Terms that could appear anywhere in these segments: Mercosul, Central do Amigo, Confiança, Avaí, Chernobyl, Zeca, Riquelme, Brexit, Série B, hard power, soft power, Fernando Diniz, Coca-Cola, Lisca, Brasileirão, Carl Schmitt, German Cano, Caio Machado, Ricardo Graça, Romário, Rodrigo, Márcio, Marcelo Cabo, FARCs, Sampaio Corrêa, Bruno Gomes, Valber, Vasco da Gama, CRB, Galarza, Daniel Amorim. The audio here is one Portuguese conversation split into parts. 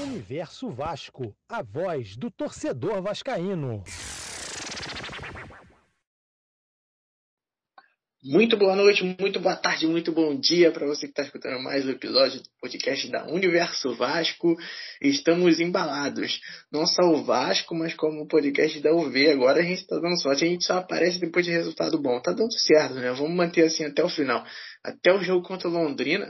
Universo Vasco, a voz do torcedor vascaíno. Muito boa noite, muito boa tarde, muito bom dia para você que está escutando mais um episódio do podcast da Universo Vasco. Estamos embalados, não só o Vasco, mas como o podcast da UV. Agora a gente está dando sorte, a gente só aparece depois de resultado bom. Tá dando certo, né? Vamos manter assim até o final, até o jogo contra o Londrina.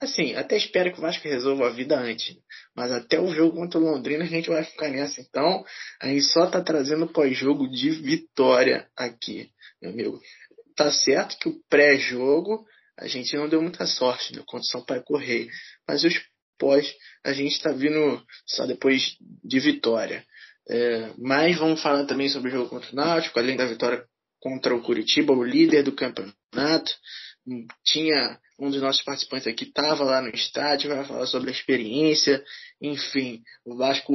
Assim, até espero que o Vasco resolva a vida antes, mas até o jogo contra o Londrina a gente vai ficar nessa. Então, a gente só está trazendo pós-jogo de Vitória aqui, meu amigo. Tá certo que o pré-jogo a gente não deu muita sorte, né, contra o Sampaio Corrêa, mas os pós a gente tá vindo só depois de Vitória. Mas vamos falar também sobre o jogo contra o Náutico, além da vitória contra o Coritiba, o líder do campeonato. Tinha um dos nossos participantes aqui, estava lá no estádio, vai falar sobre a experiência. Enfim, o Vasco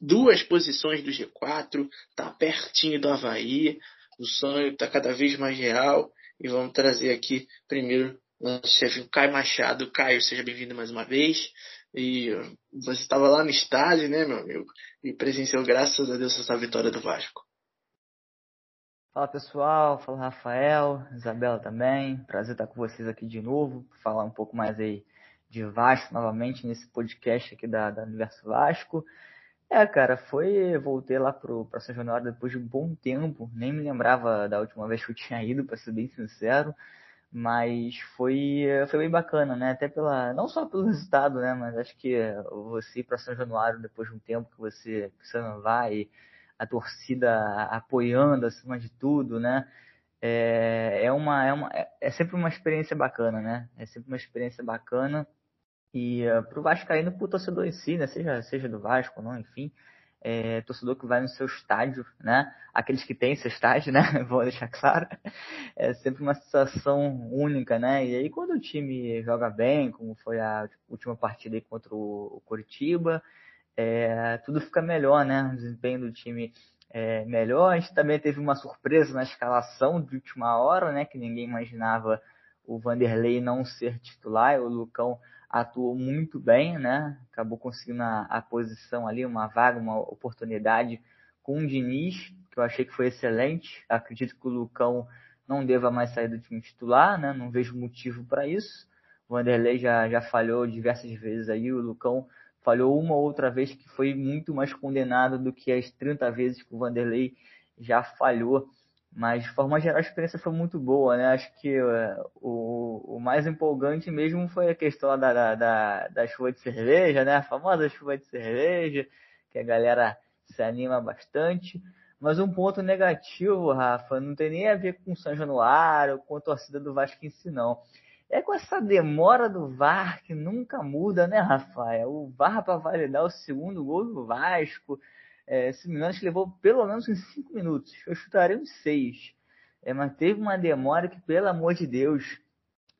duas posições do G4, tá pertinho do Avaí. O sonho está cada vez mais real. E vamos trazer aqui primeiro o nosso chefe Caio Machado. Caio, seja bem-vindo mais uma vez. E você estava lá no estádio, né, meu amigo? E presenciou, graças a Deus, essa vitória do Vasco. Fala, pessoal. Fala, Rafael. Isabela também. Prazer estar com vocês aqui de novo. Falar um pouco mais aí de Vasco novamente nesse podcast aqui da Universo Vasco. Cara, voltei lá pra São Januário depois de um bom tempo, nem me lembrava da última vez que eu tinha ido, pra ser bem sincero, mas foi bem bacana, né, até não só pelo resultado, né, mas acho que você ir pra São Januário depois de um tempo que você não vai, e a torcida apoiando acima de tudo, né, é sempre uma experiência bacana, né, E pro vascaíno, pro torcedor em si, né? Seja do Vasco ou não, enfim, torcedor que vai no seu estádio, né? Aqueles que têm seu estádio, né? Vou deixar claro. É sempre uma sensação única, né? E aí quando o time joga bem, como foi a última partida aí contra o Coritiba, tudo fica melhor, né? O desempenho do time é melhor. A gente também teve uma surpresa na escalação de última hora, né? Que ninguém imaginava o Vanderlei não ser titular, o Lucão atuou muito bem, né? Acabou conseguindo a posição ali, uma vaga, uma oportunidade com o Diniz, que eu achei que foi excelente. Acredito que o Lucão não deva mais sair do time titular, né? Não vejo motivo para isso. O Vanderlei já falhou diversas vezes aí, o Lucão falhou uma ou outra vez, que foi muito mais condenado do que as 30 vezes que o Vanderlei já falhou. Mas, de forma geral, a experiência foi muito boa, né? Acho que o mais empolgante mesmo foi a questão da chuva de cerveja, né? A famosa chuva de cerveja, que a galera se anima bastante. Mas um ponto negativo, Rafa, não tem nem a ver com São Januário, com a torcida do Vasco em si, não. É com essa demora do VAR, que nunca muda, né, Rafael? O VAR para validar o segundo gol do Vasco... Se não me engano, acho que levou pelo menos uns 5 minutos. Eu chutaria uns 6. Mas teve uma demora que, pelo amor de Deus,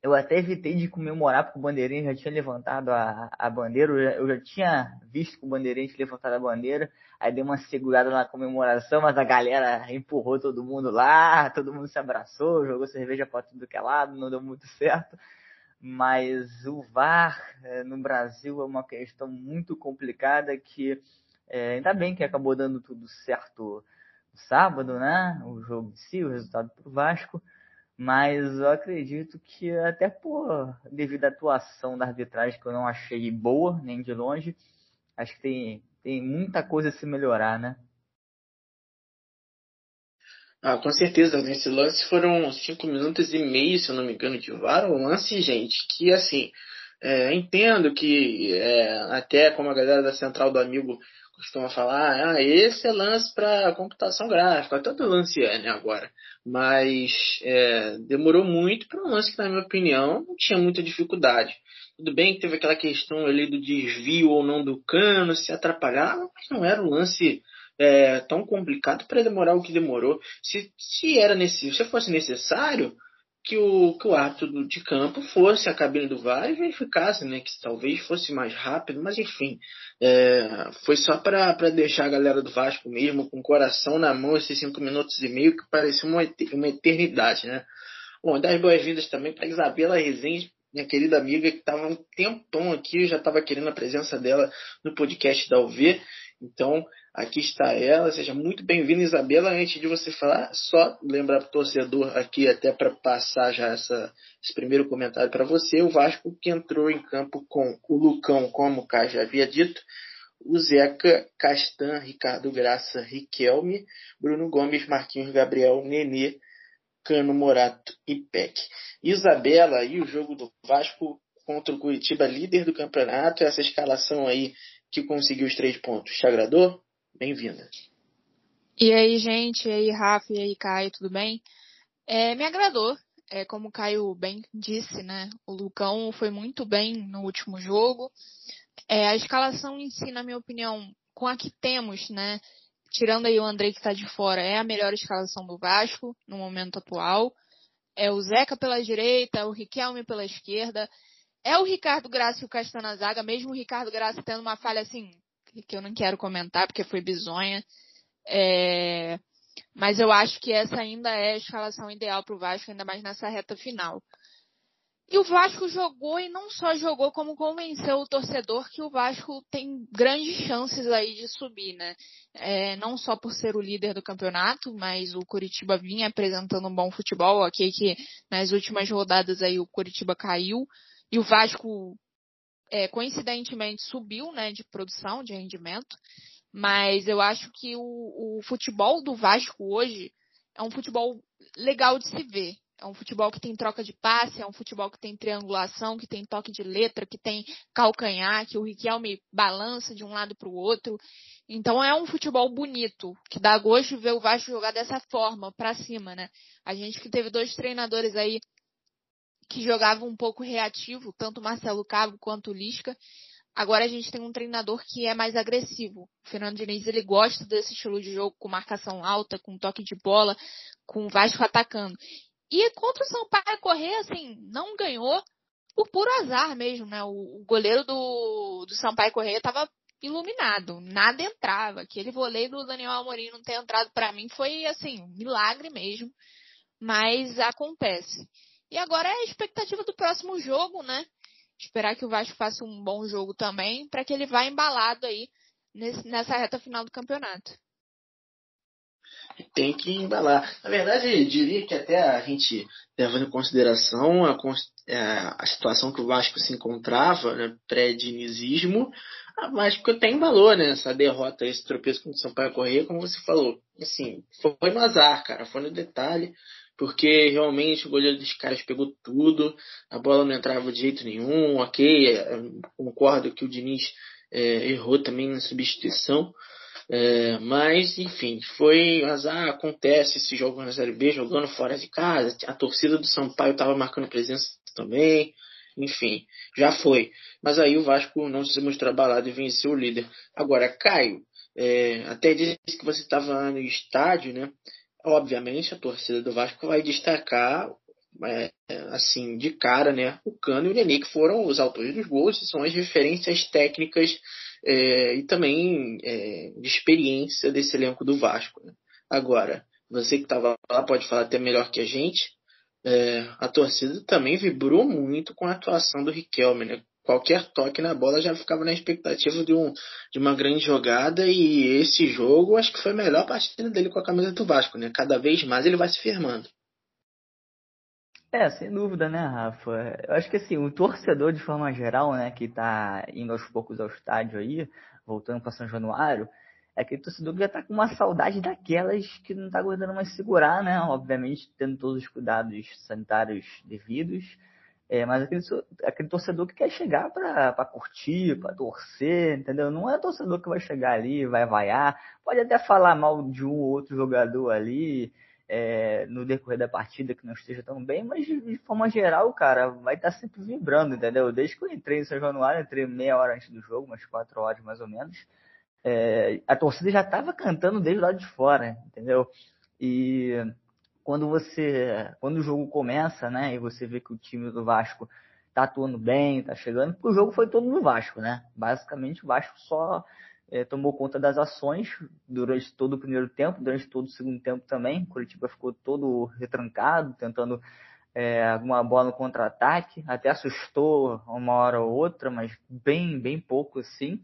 eu até evitei de comemorar, porque o bandeirinha já tinha levantado a bandeira. Eu já tinha visto que o bandeirinha tinha levantado a bandeira. Aí dei uma segurada na comemoração, mas a galera empurrou todo mundo lá. Todo mundo se abraçou, jogou cerveja para tudo que é lado. Não deu muito certo. Mas o VAR no Brasil é uma questão muito complicada que... ainda bem que acabou dando tudo certo no sábado, né? O jogo em si, o resultado pro Vasco. Mas eu acredito que até devido à atuação da arbitragem, que eu não achei boa, nem de longe, acho que tem muita coisa a se melhorar, né? Com certeza, nesse lance foram 5 minutos e meio, se eu não me engano, de VAR. Um lance, gente, que assim... entendo que até como a galera da Central do Amigo costuma falar, esse é lance para computação gráfica, todo lance né, agora, mas demorou muito para um lance que, na minha opinião, não tinha muita dificuldade. Tudo bem que teve aquela questão ali do desvio ou não do Cano, se atrapalhar, mas não era um lance tão complicado para demorar o que demorou. Se fosse necessário, que o árbitro de campo fosse a cabine do VAR e verificasse, né, que talvez fosse mais rápido, mas enfim, foi só para deixar a galera do Vasco mesmo com o coração na mão esses 5 minutos e meio, que parecia uma eternidade, né? Bom, dar as boas-vindas também para Isabela Rezende, minha querida amiga, que estava um tempão aqui, eu já estava querendo a presença dela no podcast da UV. Então, aqui está ela. Seja muito bem-vinda, Isabela. Antes de você falar, só lembrar para o torcedor aqui, até para passar já esse primeiro comentário para você, o Vasco que entrou em campo com o Lucão, como o Caio já havia dito, o Zeca, Castan, Ricardo Graça, Riquelme, Bruno Gomes, Marquinhos Gabriel, Nenê, Cano, Morato e Peck. Isabela, e o jogo do Vasco contra o Coritiba, líder do campeonato, essa escalação aí que conseguiu os 3 pontos. Te agradou? Bem-vinda. E aí, gente? E aí, Rafa? E aí, Caio? Tudo bem? Me agradou. Como o Caio bem disse, né? O Lucão foi muito bem no último jogo. A escalação em si, na minha opinião, com a que temos, né? Tirando aí o Andrey que está de fora, é a melhor escalação do Vasco no momento atual. É o Zeca pela direita, o Riquelme pela esquerda. É o Ricardo Graça e o Castan na zaga, mesmo o Ricardo Graça tendo uma falha assim, que eu não quero comentar porque foi bizonha. Mas eu acho que essa ainda é a escalação ideal para o Vasco, ainda mais nessa reta final. E o Vasco jogou, e não só jogou, como convenceu o torcedor que o Vasco tem grandes chances aí de subir, né? Não só por ser o líder do campeonato, mas o Coritiba vinha apresentando um bom futebol, ok, que nas últimas rodadas aí o Coritiba caiu, e o Vasco, coincidentemente, subiu, né, de produção, de rendimento, mas eu acho que o futebol do Vasco hoje é um futebol legal de se ver. É um futebol que tem troca de passe, é um futebol que tem triangulação, que tem toque de letra, que tem calcanhar, que o Riquelme balança de um lado para o outro. Então é um futebol bonito, que dá gosto de ver o Vasco jogar dessa forma, para cima, né? A gente que teve 2 treinadores aí que jogavam um pouco reativo, tanto o Marcelo Cabo quanto o Lisca. Agora a gente tem um treinador que é mais agressivo. O Fernando Diniz, ele gosta desse estilo de jogo, com marcação alta, com toque de bola, com o Vasco atacando. E contra o Sampaio Corrêa, assim, não ganhou por puro azar mesmo, né? O goleiro do Sampaio Corrêa estava iluminado, nada entrava. Aquele voleio do Daniel Amorim não ter entrado, para mim, foi, assim, um milagre mesmo. Mas acontece. E agora é a expectativa do próximo jogo, né? Esperar que o Vasco faça um bom jogo também, para que ele vá embalado aí nessa reta final do campeonato. Tem que embalar. Na verdade, eu diria que até a gente, levando em consideração a situação que o Vasco se encontrava, né, pré-dinizismo, o Vasco até embalou, né, essa derrota, esse tropeço contra o Sampaio Corrêa, como você falou. Assim, foi no azar, cara, foi no detalhe, porque realmente o goleiro dos caras pegou tudo, a bola não entrava de jeito nenhum, ok, concordo que o Diniz errou também na substituição, mas, enfim, foi azar, acontece esse jogo na Série B, jogando fora de casa, a torcida do Sampaio estava marcando presença também, enfim, já foi. Mas aí o Vasco não se mostrou abalado e venceu o líder. Agora, Caio, até disse que você estava no estádio, né? Obviamente a torcida do Vasco vai destacar, assim, de cara, né, o Cano e o Nenê, que foram os autores dos gols, são as referências técnicas e também de experiência desse elenco do Vasco, né? Agora, você que estava lá pode falar até melhor que a gente. A torcida também vibrou muito com a atuação do Riquelme, né? Qualquer toque na bola já ficava na expectativa de uma grande jogada, e esse jogo acho que foi a melhor partida dele com a camisa do Vasco, né? Cada vez mais ele vai se firmando. Sem dúvida, né, Rafa? Eu acho que, assim, o torcedor, de forma geral, né, que tá indo aos poucos ao estádio aí, voltando para São Januário, é aquele torcedor que já tá com uma saudade daquelas que não tá aguentando mais segurar, né? Obviamente, tendo todos os cuidados sanitários devidos, mas aquele torcedor que quer chegar para curtir, para torcer, entendeu? Não é torcedor que vai chegar ali, vai vaiar, pode até falar mal de um ou outro jogador ali, no decorrer da partida, que não esteja tão bem, mas de forma geral, cara, vai estar sempre vibrando, entendeu? Desde que eu entrei em São Januário, entrei meia hora antes do jogo, umas 4 horas mais ou menos, a torcida já estava cantando desde o lado de fora, entendeu? E quando o jogo começa, né, e você vê que o time do Vasco tá atuando bem, tá chegando, porque o jogo foi todo no Vasco, né? Basicamente o Vasco só tomou conta das ações durante todo o primeiro tempo, durante todo o segundo tempo também. O Coritiba ficou todo retrancado, tentando alguma bola no contra-ataque, até assustou uma hora ou outra, mas bem pouco assim,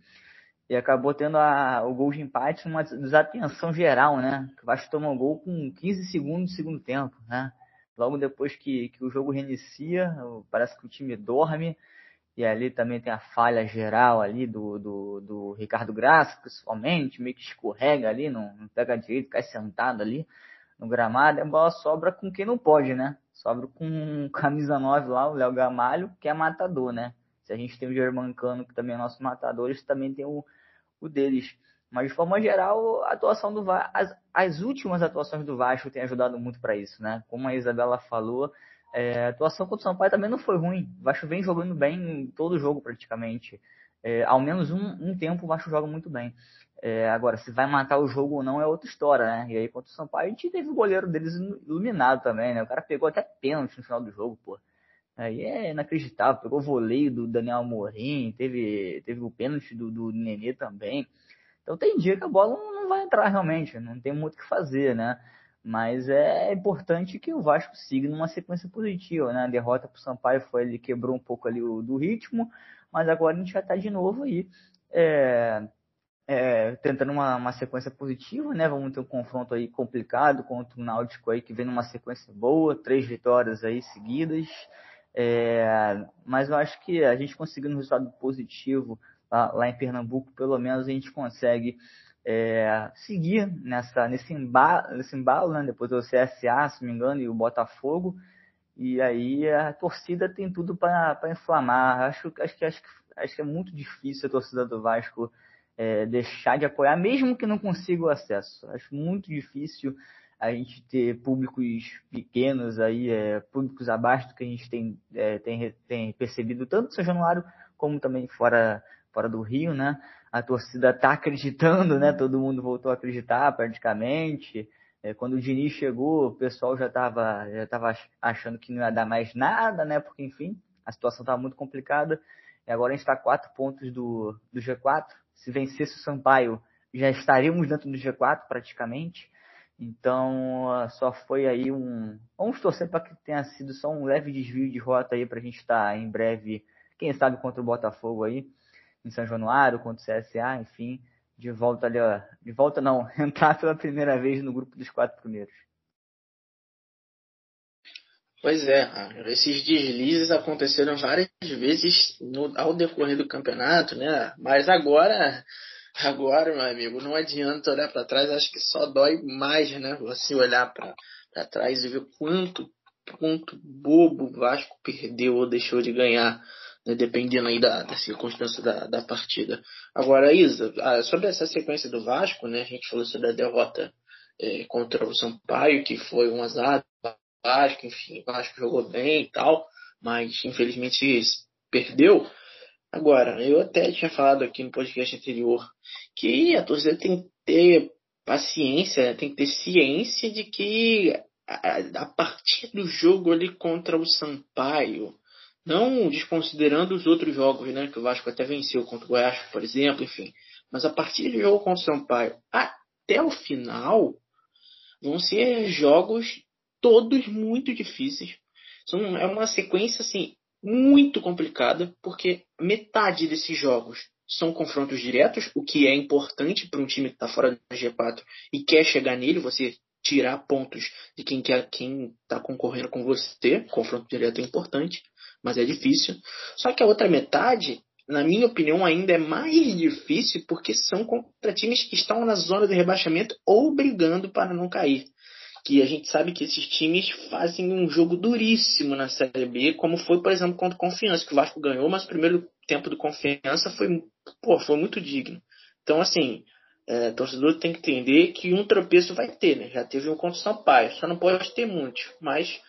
e acabou tendo o gol de empate numa desatenção geral, né? O Vasco tomou um gol com 15 segundos do segundo tempo, né? Logo depois que o jogo reinicia, parece que o time dorme, e ali também tem a falha geral ali do Ricardo Graça, principalmente, meio que escorrega ali, não pega direito, cai sentado ali no gramado, a bola sobra com quem não pode, né? Sobra com camisa 9 lá, o Léo Gamalho, que é matador, né? Se a gente tem o German Cano, que também é nosso matador, eles também tem o deles. Mas, de forma geral, a atuação do Vasco, as últimas atuações do Vasco têm ajudado muito para isso, né? Como a Isabela falou, a atuação contra o Sampaio também não foi ruim. O Vasco vem jogando bem todo jogo, praticamente. Ao menos um tempo o Vasco joga muito bem. Agora, se vai matar o jogo ou não é outra história, né? E aí, contra o Sampaio, a gente teve o goleiro deles iluminado também, né? O cara pegou até pênalti no final do jogo, pô. Aí é inacreditável. Pegou o voleio do Daniel Amorim, teve o pênalti do Nenê também. Então tem dia que a bola não vai entrar realmente, não tem muito o que fazer, né? Mas é importante que o Vasco siga numa sequência positiva, né? A derrota pro Sampaio ele quebrou um pouco ali do ritmo, mas agora a gente já tá de novo aí tentando uma sequência positiva, né? Vamos ter um confronto aí complicado contra o Náutico aí que vem numa sequência boa, 3 vitórias aí seguidas. Mas eu acho que a gente conseguindo um resultado positivo lá em Pernambuco, pelo menos a gente consegue seguir nesse embalo, né? Depois do CSA, se não me engano, e o Botafogo, e aí a torcida tem tudo para inflamar. Acho que é muito difícil a torcida do Vasco deixar de apoiar, mesmo que não consiga o acesso. Acho muito difícil a gente ter públicos pequenos, aí, públicos abaixo do que a gente tem percebido, tanto no São Januário como também fora do Rio, né? A torcida tá acreditando, né? Todo mundo voltou a acreditar praticamente. Quando o Diniz chegou, o pessoal já tava achando que não ia dar mais nada, né? Porque, enfim, a situação tava muito complicada. E agora a gente tá 4 pontos do G4. Se vencesse o Sampaio, já estaríamos dentro do G4 praticamente. Então, só foi aí Vamos torcer para que tenha sido só um leve desvio de rota aí pra gente estar em breve, quem sabe, contra o Botafogo aí, em São Januário, contra o CSA, enfim, de volta ali, ó. De volta não, entrar pela primeira vez no grupo dos 4 primeiros. Pois é, esses deslizes aconteceram várias vezes ao decorrer do campeonato, né? Mas agora, meu amigo, não adianta olhar para trás, acho que só dói mais, né? Você olhar para trás e ver quanto bobo o Vasco perdeu ou deixou de ganhar, dependendo aí da circunstância da partida. Agora, Isa, sobre essa sequência do Vasco, né, a gente falou sobre a derrota contra o Sampaio, que foi um azar do Vasco, enfim, o Vasco jogou bem e tal, mas infelizmente perdeu. Agora, eu até tinha falado aqui no podcast anterior que a torcida tem que ter paciência, tem que ter ciência de que a partir do jogo ali contra o Sampaio, não desconsiderando os outros jogos, né, que o Vasco até venceu contra o Goiás, por exemplo, enfim. Mas a partir do jogo contra o Sampaio até o final, vão ser jogos todos muito difíceis. É uma sequência, assim, muito complicada, porque metade desses jogos são confrontos diretos, o que é importante para um time que está fora do G4 e quer chegar nele, você tirar pontos de quem está concorrendo com você. Confronto direto é importante, mas é difícil. Só que a outra metade, na minha opinião, ainda é mais difícil porque são contra times que estão na zona do rebaixamento ou brigando para não cair. Que a gente sabe que esses times fazem um jogo duríssimo na Série B, como foi, por exemplo, contra o Confiança, que o Vasco ganhou, mas o primeiro tempo do Confiança foi muito digno. Então, assim, torcedor tem que entender que um tropeço vai ter, né? Já teve um contra o Sampaio, só não pode ter muitos, mas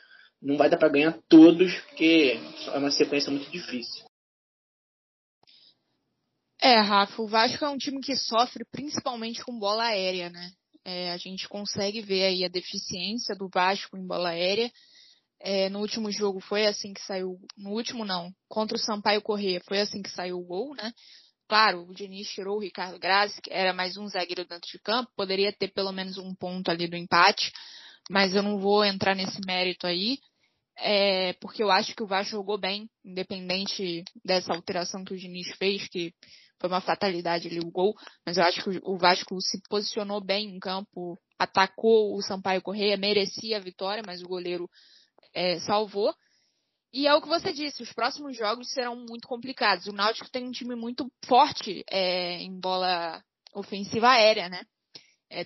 não vai dar para ganhar todos, porque é uma sequência muito difícil. Rafa, o Vasco é um time que sofre principalmente com bola aérea, né? A gente consegue ver aí a deficiência do Vasco em bola aérea. No último jogo foi assim que saiu... No último não, contra o Sampaio Corrêa foi assim que saiu o gol, né? Claro, o Diniz tirou o Ricardo Graça, que era mais um zagueiro dentro de campo, poderia ter pelo menos um ponto ali do empate, mas eu não vou entrar nesse mérito aí. porque eu acho que o Vasco jogou bem, independente dessa alteração que o Diniz fez, que foi uma fatalidade ali o gol, mas eu acho que o Vasco se posicionou bem em campo, atacou o Sampaio Corrêa, merecia a vitória, mas o goleiro salvou. E é o que você disse, os próximos jogos serão muito complicados. O Náutico tem um time muito forte em bola ofensiva aérea, né?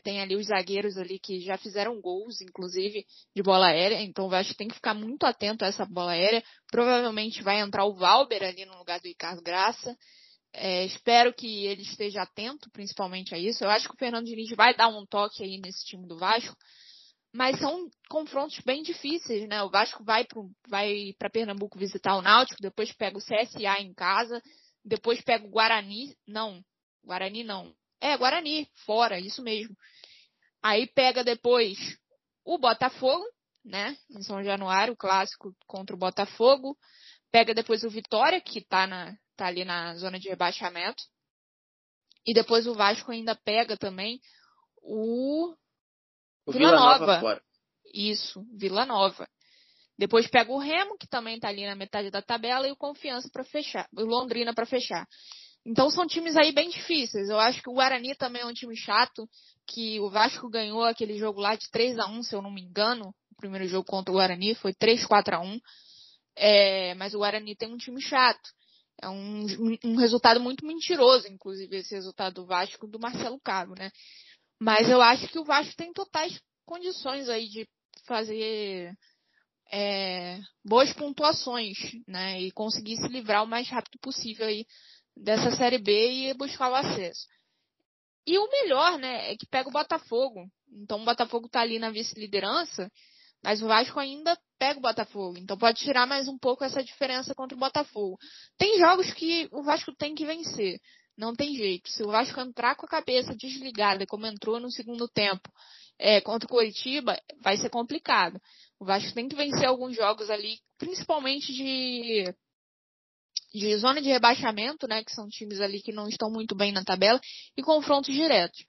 Tem ali os zagueiros ali que já fizeram gols, inclusive, de bola aérea. Então o Vasco tem que ficar muito atento a essa bola aérea. Provavelmente vai entrar o Valber ali no lugar do Ricardo Graça. Espero que ele esteja atento, principalmente, a isso. Eu acho que o Fernando Diniz vai dar um toque aí nesse time do Vasco. Mas são confrontos bem difíceis, né? O Vasco vai para Pernambuco visitar o Náutico, depois pega o CSA em casa, depois pega o Guarani. Guarani, fora, isso mesmo. Aí pega depois o Botafogo, né? Em São Januário, o clássico contra o Botafogo. Pega depois o Vitória, que tá ali na zona de rebaixamento. E depois o Vasco ainda pega também o Vila Nova fora. Isso, Vila Nova. Depois pega o Remo, que também está ali na metade da tabela, e o Confiança para fechar, o Londrina para fechar. Então são times aí bem difíceis. Eu acho que o Guarani também é um time chato, que o Vasco ganhou aquele jogo lá de 3-1, se eu não me engano. O primeiro jogo contra o Guarani foi 3-4-1. Mas o Guarani tem um time chato. É um resultado muito mentiroso, inclusive, esse resultado do Vasco do Marcelo Cabo, né? Mas eu acho que o Vasco tem totais condições aí de fazer boas pontuações, né? E conseguir se livrar o mais rápido possível aí dessa Série B e buscar o acesso. E o melhor, né, é que pega o Botafogo. Então o Botafogo tá ali na vice-liderança, mas o Vasco ainda pega o Botafogo. Então pode tirar mais um pouco essa diferença contra o Botafogo. Tem jogos que o Vasco tem que vencer. Não tem jeito. Se o Vasco entrar com a cabeça desligada, como entrou no segundo tempo, contra o Coritiba, vai ser complicado. O Vasco tem que vencer alguns jogos ali, principalmente de zona de rebaixamento, né, que são times ali que não estão muito bem na tabela, e confrontos diretos.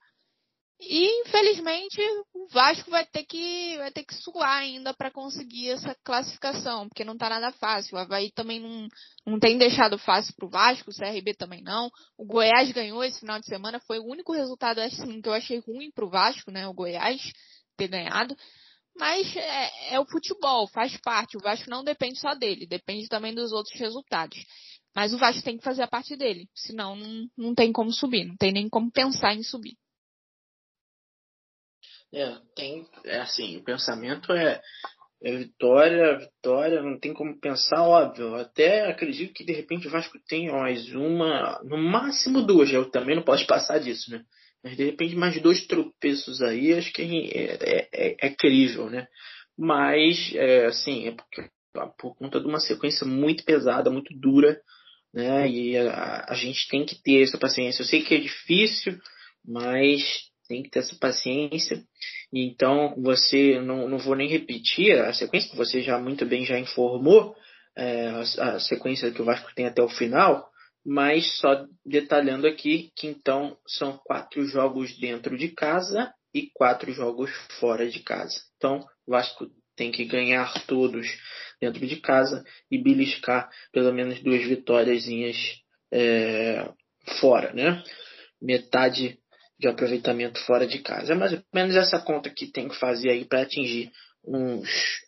E, infelizmente, o Vasco vai ter que suar ainda para conseguir essa classificação, porque não está nada fácil. O Avaí também não tem deixado fácil para o Vasco, o CRB também não. O Goiás ganhou esse final de semana, foi o único resultado assim, que eu achei ruim para o Vasco, né, o Goiás ter ganhado. Mas é o futebol, faz parte. O Vasco não depende só dele, depende também dos outros resultados. Mas o Vasco tem que fazer a parte dele, senão não tem como subir, não tem nem como pensar em subir. Assim, o pensamento é vitória, não tem como pensar, óbvio. Até acredito que de repente o Vasco tem mais uma, no máximo duas, eu também não posso passar disso, né? Mas de repente mais dois tropeços aí, acho que é crível, né? Mas, por conta de uma sequência muito pesada, muito dura, né? E a gente tem que ter essa paciência. Eu sei que é difícil, mas tem que ter essa paciência. Então, você, não vou nem repetir a sequência que você já muito bem já informou, a sequência que o Vasco tem até o final, mas só detalhando aqui que, então, são 4 jogos dentro de casa e 4 jogos fora de casa. Então, o Vasco tem que ganhar todos dentro de casa e beliscar pelo menos 2 vitóriazinhas fora, né? Metade de aproveitamento fora de casa. É mais ou menos essa conta que tem que fazer aí para atingir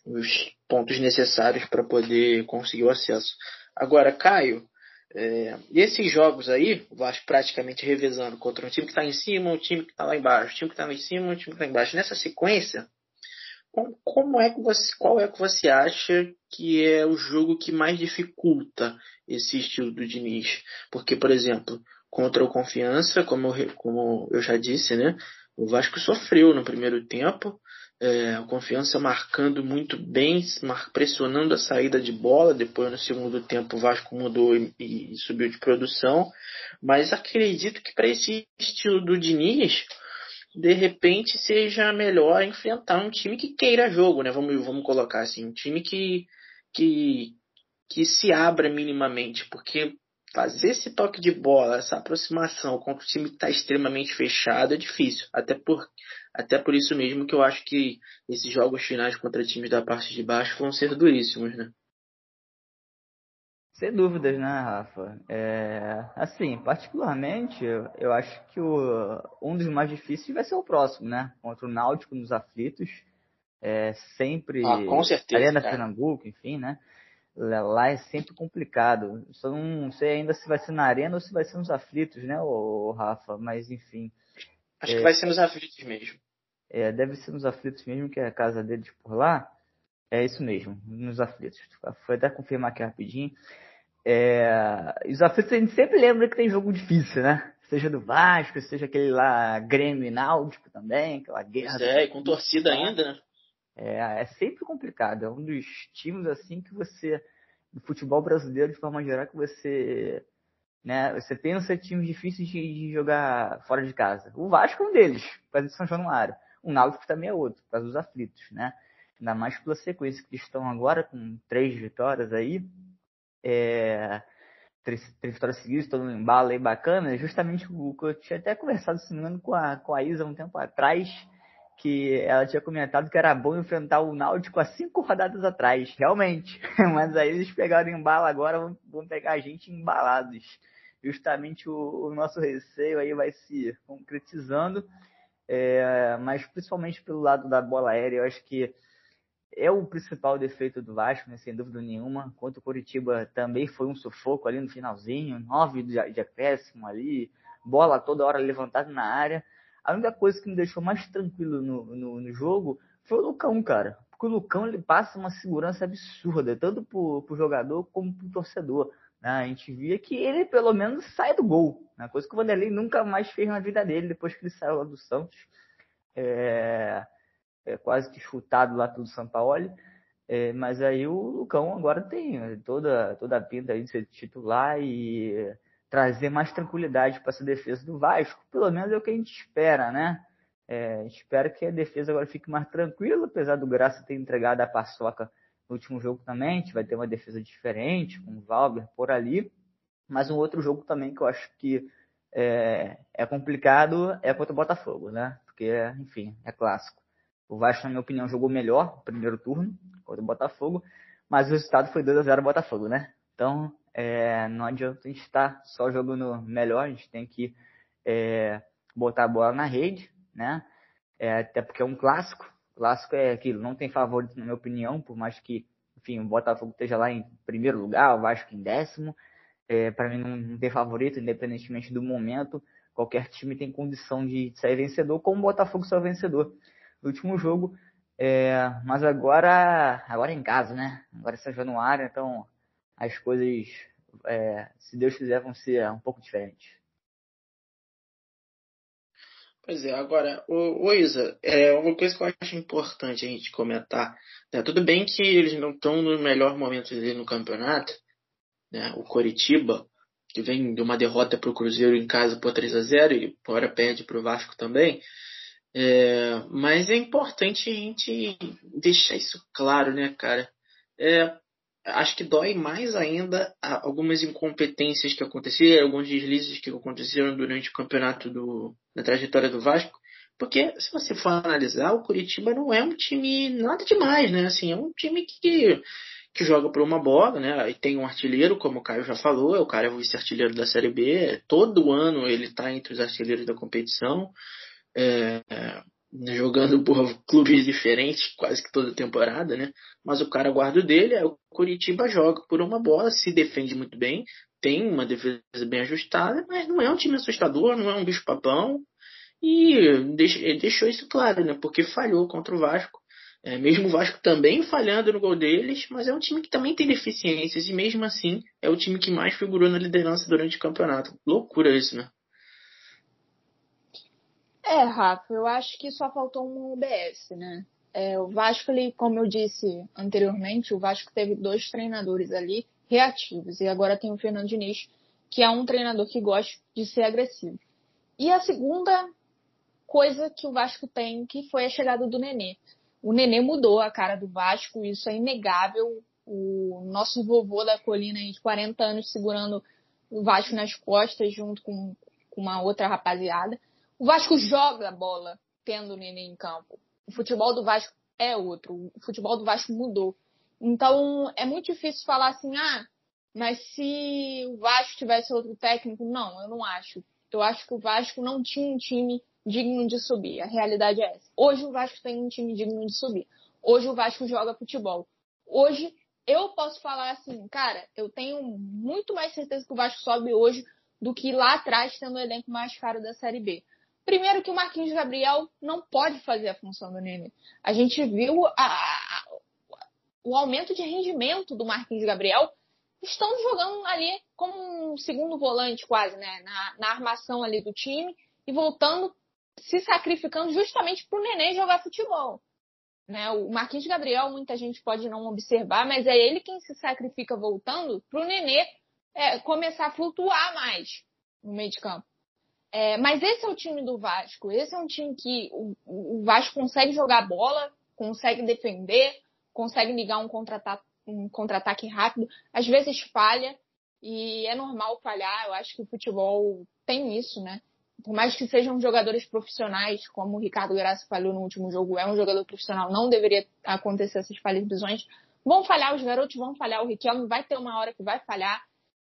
os pontos necessários para poder conseguir o acesso. Agora, Caio, esses jogos aí, o Vasco praticamente revezando contra um time que está em cima, um time que está lá embaixo, um time que está lá em cima, um time que está lá embaixo. Nessa sequência, qual é que você acha que é o jogo que mais dificulta esse estilo do Diniz? Porque, por exemplo, contra o Confiança, como eu já disse, né? O Vasco sofreu no primeiro tempo, o Confiança marcando muito bem, pressionando a saída de bola, depois no segundo tempo o Vasco mudou e subiu de produção, mas acredito que para esse estilo do Diniz, de repente seja melhor enfrentar um time que queira jogo, né? Vamos colocar assim, um time que se abra minimamente, porque fazer esse toque de bola, essa aproximação contra o time que está extremamente fechado é difícil. Até, por, Até por isso mesmo que eu acho que esses jogos finais contra times da parte de baixo vão ser duríssimos, né? Sem dúvidas, né, Rafa? Assim, particularmente, eu acho que um dos mais difíceis vai ser o próximo, né? Contra o Náutico nos Aflitos. Sempre... com certeza. Arena Pernambuco, enfim, né? Lá é sempre complicado. Só não sei ainda se vai ser na Arena ou se vai ser nos Aflitos, né, Rafa? Mas, enfim... Acho que vai ser nos Aflitos mesmo. Deve ser nos Aflitos mesmo, que é a casa deles por lá. É isso mesmo, nos Aflitos. Foi até confirmar aqui rapidinho. Os Aflitos a gente sempre lembra que tem jogo difícil, né? Seja do Vasco, seja aquele lá Grêmio e Náutico também, aquela guerra. E com torcida ainda, né? É sempre complicado. É um dos times assim que você, no futebol brasileiro, de forma geral, que você... Né? Você pensa times difíceis de jogar fora de casa. O Vasco é um deles, por causa de São Januário. O Náutico também é outro, por causa dos Aflitos, né? Ainda mais pela sequência que estão agora com 3 vitórias aí. 3 vitórias seguidas, todo um embalo aí bacana. Justamente o que eu tinha até conversado, se não me engano, com a Isa um tempo atrás, que ela tinha comentado que era bom enfrentar o Náutico há 5 rodadas atrás. Realmente. Mas aí eles pegaram embalo agora, vão pegar a gente embalados. Justamente o nosso receio aí vai se concretizando, mas principalmente pelo lado da bola aérea, eu acho que é o principal defeito do Vasco, né, sem dúvida nenhuma. Quanto o Coritiba também foi um sufoco ali no finalzinho, 9 de acréscimo ali, bola toda hora levantada na área. A única coisa que me deixou mais tranquilo no jogo foi o Lucão, cara. Porque o Lucão ele passa uma segurança absurda, tanto pro jogador como pro torcedor. A gente via que ele, pelo menos, sai do gol. Né? Coisa que o Vanderlei nunca mais fez na vida dele, depois que ele saiu lá do Santos. Quase que chutado lá pelo Sampaoli. Mas aí o Lucão agora tem toda a pinta aí de ser titular e trazer mais tranquilidade para essa defesa do Vasco. Pelo menos é o que a gente espera, né? Espero que a defesa agora fique mais tranquila, apesar do Graça ter entregado a paçoca no último jogo também. A gente vai ter uma defesa diferente, com o Valber por ali. Mas um outro jogo também que eu acho que é complicado é contra o Botafogo, né? Porque, enfim, é clássico. O Vasco, na minha opinião, jogou melhor no primeiro turno contra o Botafogo, mas o resultado foi 2-0 Botafogo, né? Então, não adianta a gente estar só jogando melhor, a gente tem que botar a bola na rede, né? Até porque é um clássico. Clássico é aquilo, não tem favorito, na minha opinião, por mais que, enfim, o Botafogo esteja lá em primeiro lugar, o Vasco em 10º. Para mim não tem favorito, independentemente do momento. Qualquer time tem condição de sair vencedor, como o Botafogo saiu vencedor no último jogo. Mas agora é em casa, né? Agora é São Januário, então as coisas, se Deus quiser, vão ser um pouco diferentes. Pois é, agora, Isa, uma coisa que eu acho importante a gente comentar, né? Tudo bem que eles não estão no melhor momento dele no campeonato, né? O Coritiba, que vem de uma derrota para o Cruzeiro em casa por 3-0 e agora perde para o Vasco também, mas é importante a gente deixar isso claro, né, cara? Acho que dói mais ainda algumas incompetências que aconteceram, alguns deslizes que aconteceram durante o campeonato da trajetória do Vasco, porque se você for analisar, o Coritiba não é um time nada demais, né? Assim, é um time que joga por uma bola, né? E tem um artilheiro, como o Caio já falou, o cara é o vice-artilheiro da Série B, todo ano ele está entre os artilheiros da competição, jogando por clubes diferentes quase que toda temporada, né? Mas o cara guarda o dele, o Coritiba joga por uma bola, se defende muito bem, tem uma defesa bem ajustada, mas não é um time assustador, não é um bicho papão, e deixou isso claro, né? Porque falhou contra o Vasco, mesmo o Vasco também falhando no gol deles, mas é um time que também tem deficiências, e mesmo assim é o time que mais figurou na liderança durante o campeonato. Loucura isso, né? Rafa, eu acho que só faltou um UBS, né? O Vasco, ele, como eu disse anteriormente, o Vasco teve 2 treinadores ali reativos. E agora tem o Fernando Diniz, que é um treinador que gosta de ser agressivo. E a segunda coisa que o Vasco tem, que foi a chegada do Nenê. O Nenê mudou a cara do Vasco, isso é inegável. O nosso vovô da colina aí de 40 anos segurando o Vasco nas costas junto com uma outra rapaziada. O Vasco joga a bola. tendo o Nenê em campo. O futebol do Vasco é outro. O futebol do Vasco mudou. Então, é muito difícil falar assim, mas se o Vasco tivesse outro técnico, não, eu não acho. Eu acho que o Vasco não tinha um time digno de subir. A realidade é essa. Hoje o Vasco tem um time digno de subir. Hoje o Vasco joga futebol. Hoje eu posso falar assim, cara, eu tenho muito mais certeza que o Vasco sobe hoje do que lá atrás, tendo o elenco mais caro da Série B. Primeiro que o Marquinhos Gabriel não pode fazer a função do Nenê. A gente viu o aumento de rendimento do Marquinhos Gabriel. Estão jogando ali como um segundo volante quase, né? Na armação ali do time e voltando, se sacrificando justamente para o Nenê jogar futebol. Né? O Marquinhos Gabriel, muita gente pode não observar, mas é ele quem se sacrifica voltando para o Nenê começar a flutuar mais no meio de campo. Mas esse é o time do Vasco. Esse é um time que o Vasco consegue jogar bola, consegue defender, consegue ligar um contra-ataque rápido. Às vezes falha, e é normal falhar. Eu acho que o futebol tem isso, né? Por mais que sejam jogadores profissionais, como o Ricardo Graça falhou no último jogo, é um jogador profissional, não deveria acontecer essas falhas. Vão falhar, os garotos vão falhar, o Riquelme vai ter uma hora que vai falhar.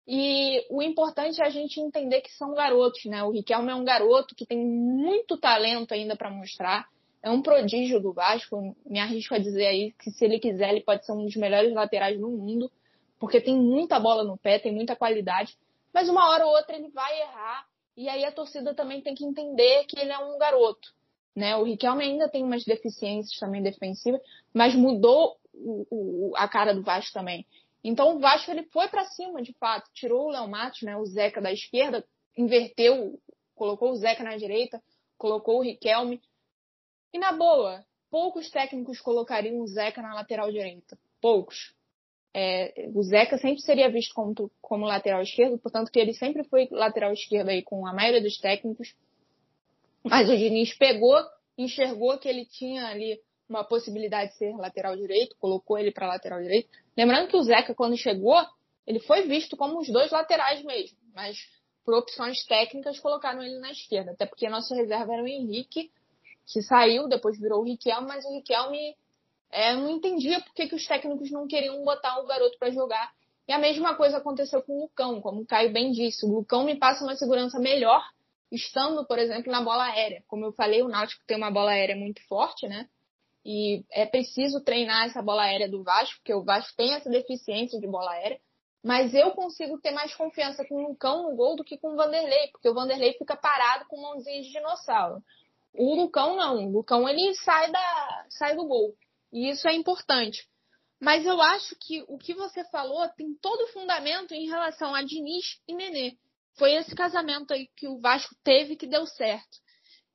E o importante é a gente entender que são garotos, né? O Riquelme é um garoto que tem muito talento ainda para mostrar. É um prodígio do Vasco. Me arrisco a dizer aí que, se ele quiser, ele pode ser um dos melhores laterais do mundo, porque tem muita bola no pé, tem muita qualidade. Mas uma hora ou outra ele vai errar. E aí a torcida também tem que entender que ele é um garoto, né? O Riquelme ainda tem umas deficiências também defensivas, mas mudou a cara do Vasco também. Então o Vasco ele foi para cima, de fato, tirou o Léo Matos, né, o Zeca da esquerda, inverteu, colocou o Zeca na direita, colocou o Riquelme. E na boa, poucos técnicos colocariam o Zeca na lateral direita, poucos. O Zeca sempre seria visto como lateral esquerdo, portanto que ele sempre foi lateral esquerdo aí com a maioria dos técnicos. Mas o Diniz pegou, enxergou que ele tinha ali uma possibilidade de ser lateral direito, colocou ele para lateral direito. Lembrando que o Zeca, quando chegou, ele foi visto como os dois laterais mesmo, mas por opções técnicas colocaram ele na esquerda, até porque a nossa reserva era o Henrique, que saiu, depois virou o Riquelme, mas o Riquelme não entendia por que os técnicos não queriam botar o garoto para jogar. E a mesma coisa aconteceu com o Lucão, como o Caio bem disse. O Lucão me passa uma segurança melhor, estando, por exemplo, na bola aérea. Como eu falei, o Náutico tem uma bola aérea muito forte, né? E é preciso treinar essa bola aérea do Vasco, porque o Vasco tem essa deficiência de bola aérea. Mas eu consigo ter mais confiança com o Lucão no gol do que com o Vanderlei, porque o Vanderlei fica parado com mãozinha de dinossauro. O Lucão não. O Lucão ele sai do gol. E isso é importante. Mas eu acho que o que você falou tem todo o fundamento em relação a Diniz e Nenê. Foi esse casamento aí que o Vasco teve que deu certo.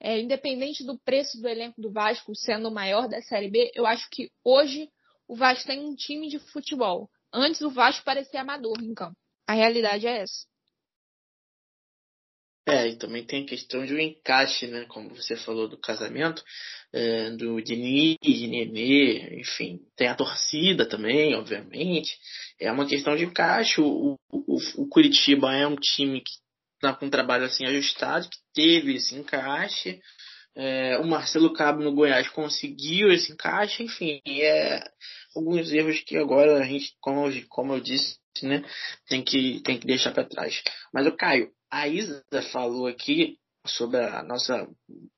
Independente do preço do elenco do Vasco sendo o maior da Série B, eu acho que hoje o Vasco tem um time de futebol. Antes o Vasco parecia amador em campo. A realidade é essa. E também tem a questão de um encaixe, né? Como você falou do casamento, do Diniz, de Nenê, enfim, tem a torcida também, obviamente. É uma questão de encaixe. O Coritiba é um time que está com um trabalho assim ajustado, que teve esse encaixe. O Marcelo Cabo no Goiás conseguiu esse encaixe, enfim, alguns erros que agora a gente, como eu disse, né, tem que deixar para trás. Mas o Caio, a Isa falou aqui sobre a nossa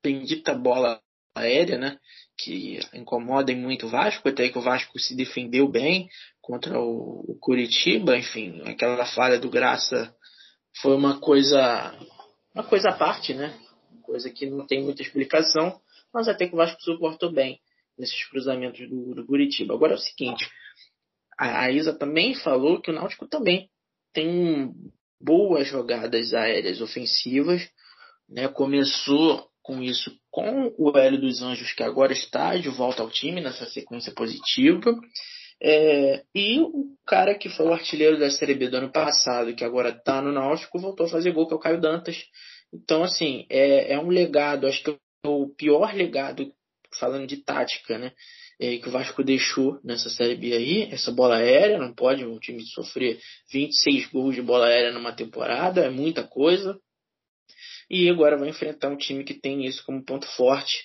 bendita bola aérea, né, que incomoda muito o Vasco, até que o Vasco se defendeu bem contra o Coritiba. Enfim, aquela falha do Graça foi uma coisa à parte, né, coisa que não tem muita explicação, mas até que o Vasco suportou bem nesses cruzamentos do Coritiba. Agora é o seguinte, a Isa também falou que o Náutico também tem boas jogadas aéreas ofensivas, né? Começou com isso com o Hélio dos Anjos, que agora está de volta ao time nessa sequência positiva. E o cara que foi o artilheiro da Série B do ano passado, que agora está no Náutico, voltou a fazer gol, que é o Caio Dantas. Então, assim, é um legado, acho que é o pior legado, falando de tática, né, que o Vasco deixou nessa Série B aí, essa bola aérea. Não pode um time sofrer 26 gols de bola aérea numa temporada, é muita coisa. E agora vai enfrentar um time que tem isso como ponto forte,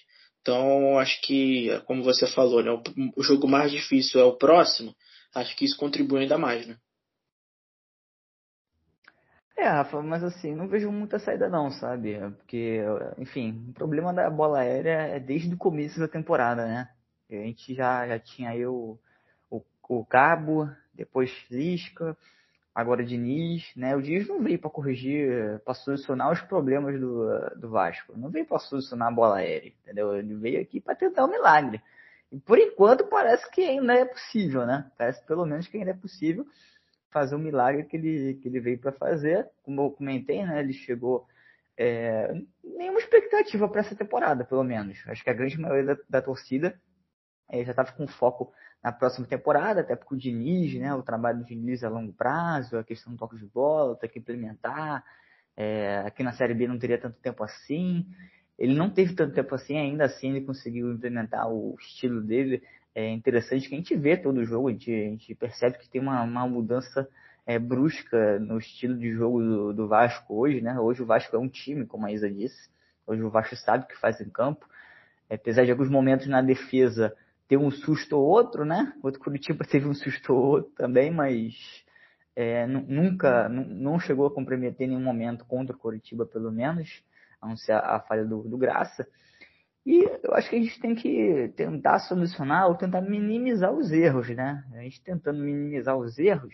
Então, acho que, como você falou, né, o jogo mais difícil é o próximo. Acho que isso contribui ainda mais, né? É, Rafa, mas assim, não vejo muita saída não, sabe? Porque, enfim, o problema da bola aérea é desde o começo da temporada, né? A gente já tinha aí o Cabo, depois Lisca, agora o Diniz, né? O Diniz não veio para corrigir, para solucionar os problemas do Vasco. Não veio para solucionar a bola aérea, entendeu? Ele veio aqui para tentar um milagre. E por enquanto parece que ainda é possível, né? Parece pelo menos que ainda é possível fazer o milagre que ele veio para fazer. Como eu comentei, né, ele chegou nenhuma expectativa para essa temporada, pelo menos. Acho que a grande maioria da torcida já estava com foco na próxima temporada, até porque o Diniz, né, o trabalho do Diniz a longo prazo, a questão do toque de bola, tem que implementar. Aqui na Série B não teria tanto tempo assim. Ele não teve tanto tempo assim, ainda assim ele conseguiu implementar o estilo dele. É interessante que a gente vê todo o jogo, a gente percebe que tem uma mudança brusca no estilo de jogo do Vasco hoje, né? Hoje o Vasco é um time, como a Isa disse. Hoje o Vasco sabe o que faz em campo. Apesar de alguns momentos na defesa ter um susto ou outro, né? Outro Coritiba teve um susto ou outro também, mas nunca, não chegou a comprometer nenhum momento contra o Coritiba, pelo menos, a não ser a falha do Graça. E eu acho que a gente tem que tentar solucionar ou tentar minimizar os erros, né? A gente tentando minimizar os erros,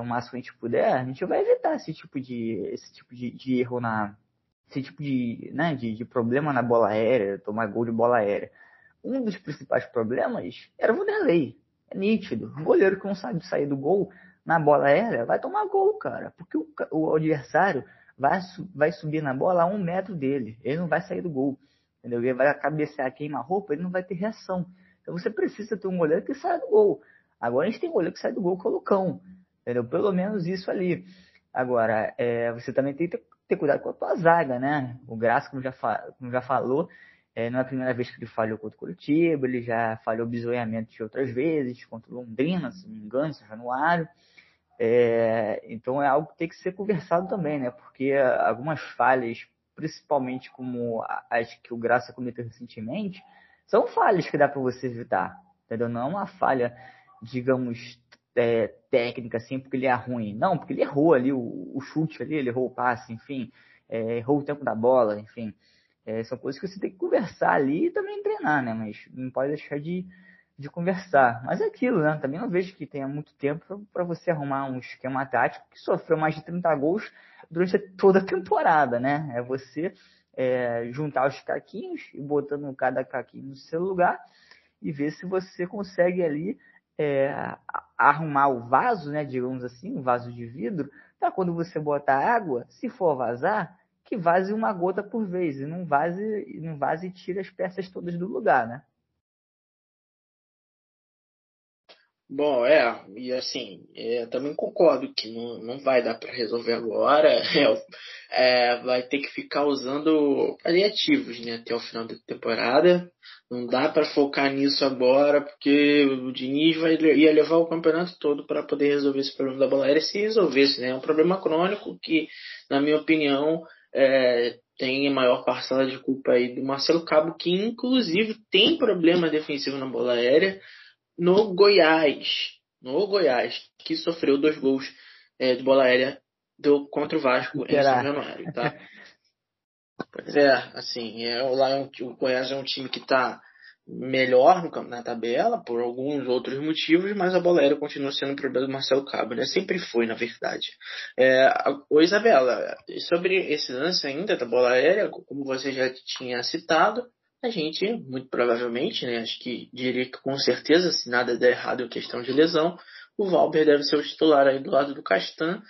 o máximo que a gente puder, a gente vai evitar esse tipo de erro, esse tipo de problema na bola aérea, tomar gol de bola aérea. Um dos principais problemas era o Nelly. É nítido. Um goleiro que não sabe sair do gol na bola aérea vai tomar gol, cara. Porque o adversário vai subir na bola a 1 metro dele. Ele não vai sair do gol. Entendeu? Ele vai cabecear, queima a roupa, ele não vai ter reação. Então você precisa ter um goleiro que saia do gol. Agora a gente tem um goleiro que sai do gol com o Lucão. Entendeu? Pelo menos isso ali. Agora, você também tem que ter cuidado com a tua zaga, né? O Graça, como já falou, não é a primeira vez que ele falhou contra o Coritiba, ele já falhou bizonhamento de outras vezes, contra o Londrina, se não me engano, São Januário. Então é algo que tem que ser conversado também, né? Porque algumas falhas, principalmente como as que o Graça cometeu recentemente, são falhas que dá para você evitar, entendeu? Não é uma falha, digamos, técnica, assim, porque ele é ruim. Não, porque ele errou ali o chute, ali, ele errou o passe, enfim, errou o tempo da bola, enfim. São coisas que você tem que conversar ali e também treinar, né? Mas não pode deixar de conversar. Mas é aquilo, né? Também não vejo que tenha muito tempo para você arrumar um esquema tático que sofreu mais de 30 gols durante toda a temporada, né? É você juntar os caquinhos e botando cada caquinho no seu lugar e ver se você consegue ali arrumar o vaso, né? Digamos assim, um vaso de vidro, para quando você botar água, se for vazar, que vaze uma gota por vez e não vaze e tira as peças todas do lugar, né? Bom, e assim, também concordo que não vai dar para resolver agora, vai ter que ficar usando paliativos, né, até o final da temporada. Não dá para focar nisso agora, porque o Diniz ia levar o campeonato todo para poder resolver esse problema da bola aérea, se resolvesse, né, é um problema crônico que, na minha opinião, tem a maior parcela de culpa aí do Marcelo Cabo, que inclusive tem problema defensivo na bola aérea, no Goiás, que sofreu 2 gols de bola aérea contra o Vasco em São Januário, tá? Pois assim, lá o Goiás é um time que está melhor na tabela, por alguns outros motivos, mas a bola aérea continua sendo um problema do Marcelo Cabo, né? Sempre foi, na verdade. Oi, Isabela, sobre esse lance ainda da bola aérea, como você já tinha citado, a gente, muito provavelmente, né, acho que diria que com certeza, se nada der errado em questão de lesão, o Valber deve ser o titular aí do lado do Castan.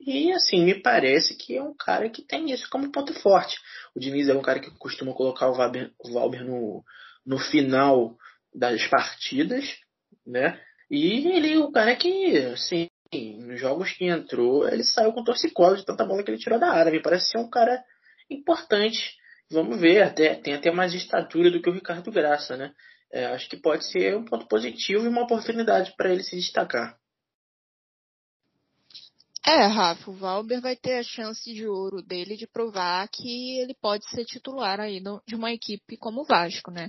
E assim, me parece que é um cara que tem isso como ponto forte. O Diniz é um cara que costuma colocar o Valber no final das partidas, né? E ele é um cara que, assim, nos jogos que entrou, ele saiu com torcicolo de tanta bola que ele tirou da área. Me parece ser um cara importante. Vamos ver, tem até mais estatura do que o Ricardo Graça, né? Acho que pode ser um ponto positivo e uma oportunidade para ele se destacar. É, Rafa, o Valber vai ter a chance de ouro dele de provar que ele pode ser titular aí de uma equipe como o Vasco, né?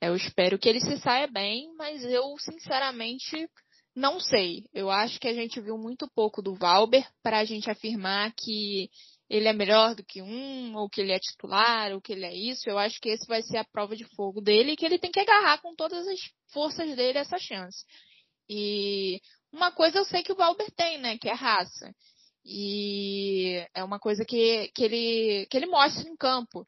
Eu espero que ele se saia bem, mas eu, sinceramente, não sei. Eu acho que a gente viu muito pouco do Valber para a gente afirmar que ele é melhor do que um, ou que ele é titular, ou que ele é isso. Eu acho que esse vai ser a prova de fogo dele e que ele tem que agarrar com todas as forças dele essa chance. E uma coisa eu sei que o Valber tem, né, que é raça. E é uma coisa que ele mostra em campo.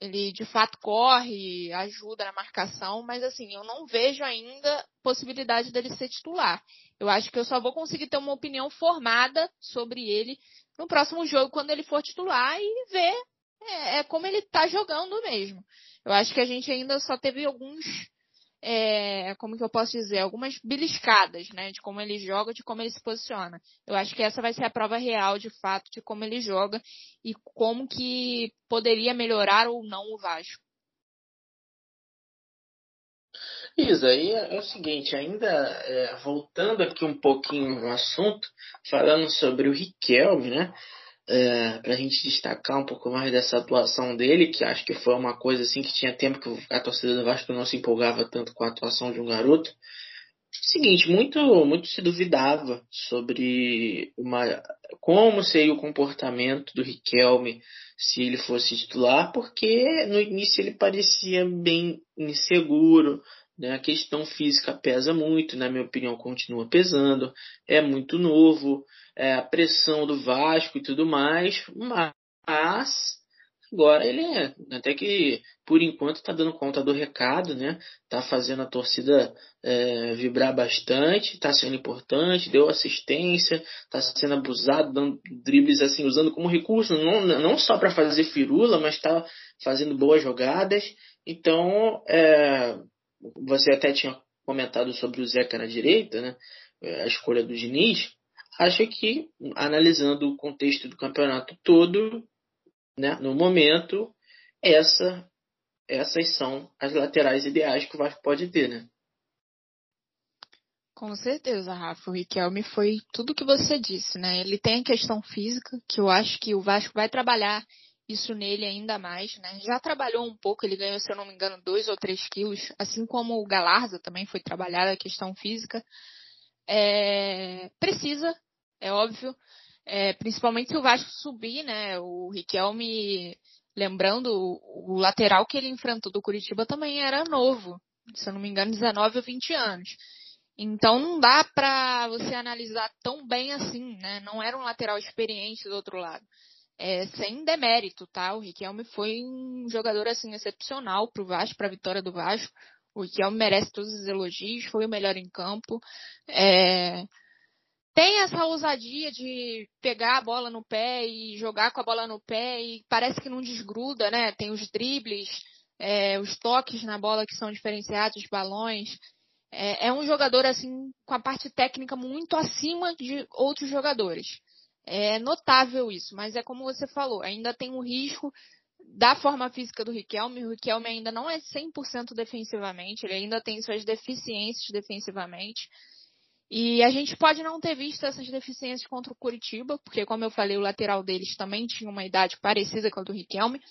Ele, de fato, corre, ajuda na marcação, mas, assim, eu não vejo ainda possibilidade dele ser titular. Eu acho que eu só vou conseguir ter uma opinião formada sobre ele no próximo jogo, quando ele for titular, e ver como ele está jogando mesmo. Eu acho que a gente ainda só teve alguns, algumas beliscadas, né, de como ele joga, de como ele se posiciona. Eu acho que essa vai ser a prova real, de fato, de como ele joga e como que poderia melhorar ou não o Vasco. Isa, aí é o seguinte, ainda voltando aqui um pouquinho no assunto, falando sobre o Riquelme, né? Para a gente destacar um pouco mais dessa atuação dele, que acho que foi uma coisa assim que tinha tempo que a torcida do Vasco não se empolgava tanto com a atuação de um garoto. Seguinte, muito se duvidava sobre como seria o comportamento do Riquelme se ele fosse titular, porque no início ele parecia bem inseguro, né? A questão física pesa muito, na minha opinião continua pesando, é muito novo, a pressão do Vasco e tudo mais, mas agora ele até que por enquanto está dando conta do recado, né? Está fazendo a torcida vibrar bastante, está sendo importante, deu assistência, está sendo abusado, dando dribles assim, usando como recurso, não só para fazer firula, mas está fazendo boas jogadas. Então, você até tinha comentado sobre o Zeca na direita, né? A escolha do Diniz. Acho que, analisando o contexto do campeonato todo, né, no momento, essas são as laterais ideais que o Vasco pode ter, né? Com certeza, Rafa. O Riquelme foi tudo que você disse, né? Ele tem a questão física, que eu acho que o Vasco vai trabalhar isso nele ainda mais, né? Já trabalhou um pouco, ele ganhou, se eu não me engano, 2 ou 3 quilos, assim como o Galarza também foi trabalhada a questão física. Precisa, é óbvio. Principalmente se o Vasco subir, né? O Riquelme, lembrando, o lateral que ele enfrentou do Coritiba também era novo, se eu não me engano, 19 ou 20 anos. Então não dá para você analisar tão bem assim, né? Não era um lateral experiente do outro lado. Sem demérito, tá? O Riquelme foi um jogador assim excepcional pro Vasco, para a vitória do Vasco. O Riquelme merece todos os elogios, foi o melhor em campo. Tem essa ousadia de pegar a bola no pé e jogar com a bola no pé e parece que não desgruda, né? Tem os dribles, os toques na bola que são diferenciados, os balões. É um jogador assim com a parte técnica muito acima de outros jogadores. É notável isso, mas é como você falou, ainda tem o risco da forma física do Riquelme. O Riquelme ainda não é 100% defensivamente, ele ainda tem suas deficiências defensivamente. E a gente pode não ter visto essas deficiências contra o Coritiba, porque, como eu falei, o lateral deles também tinha uma idade parecida com a do Riquelme,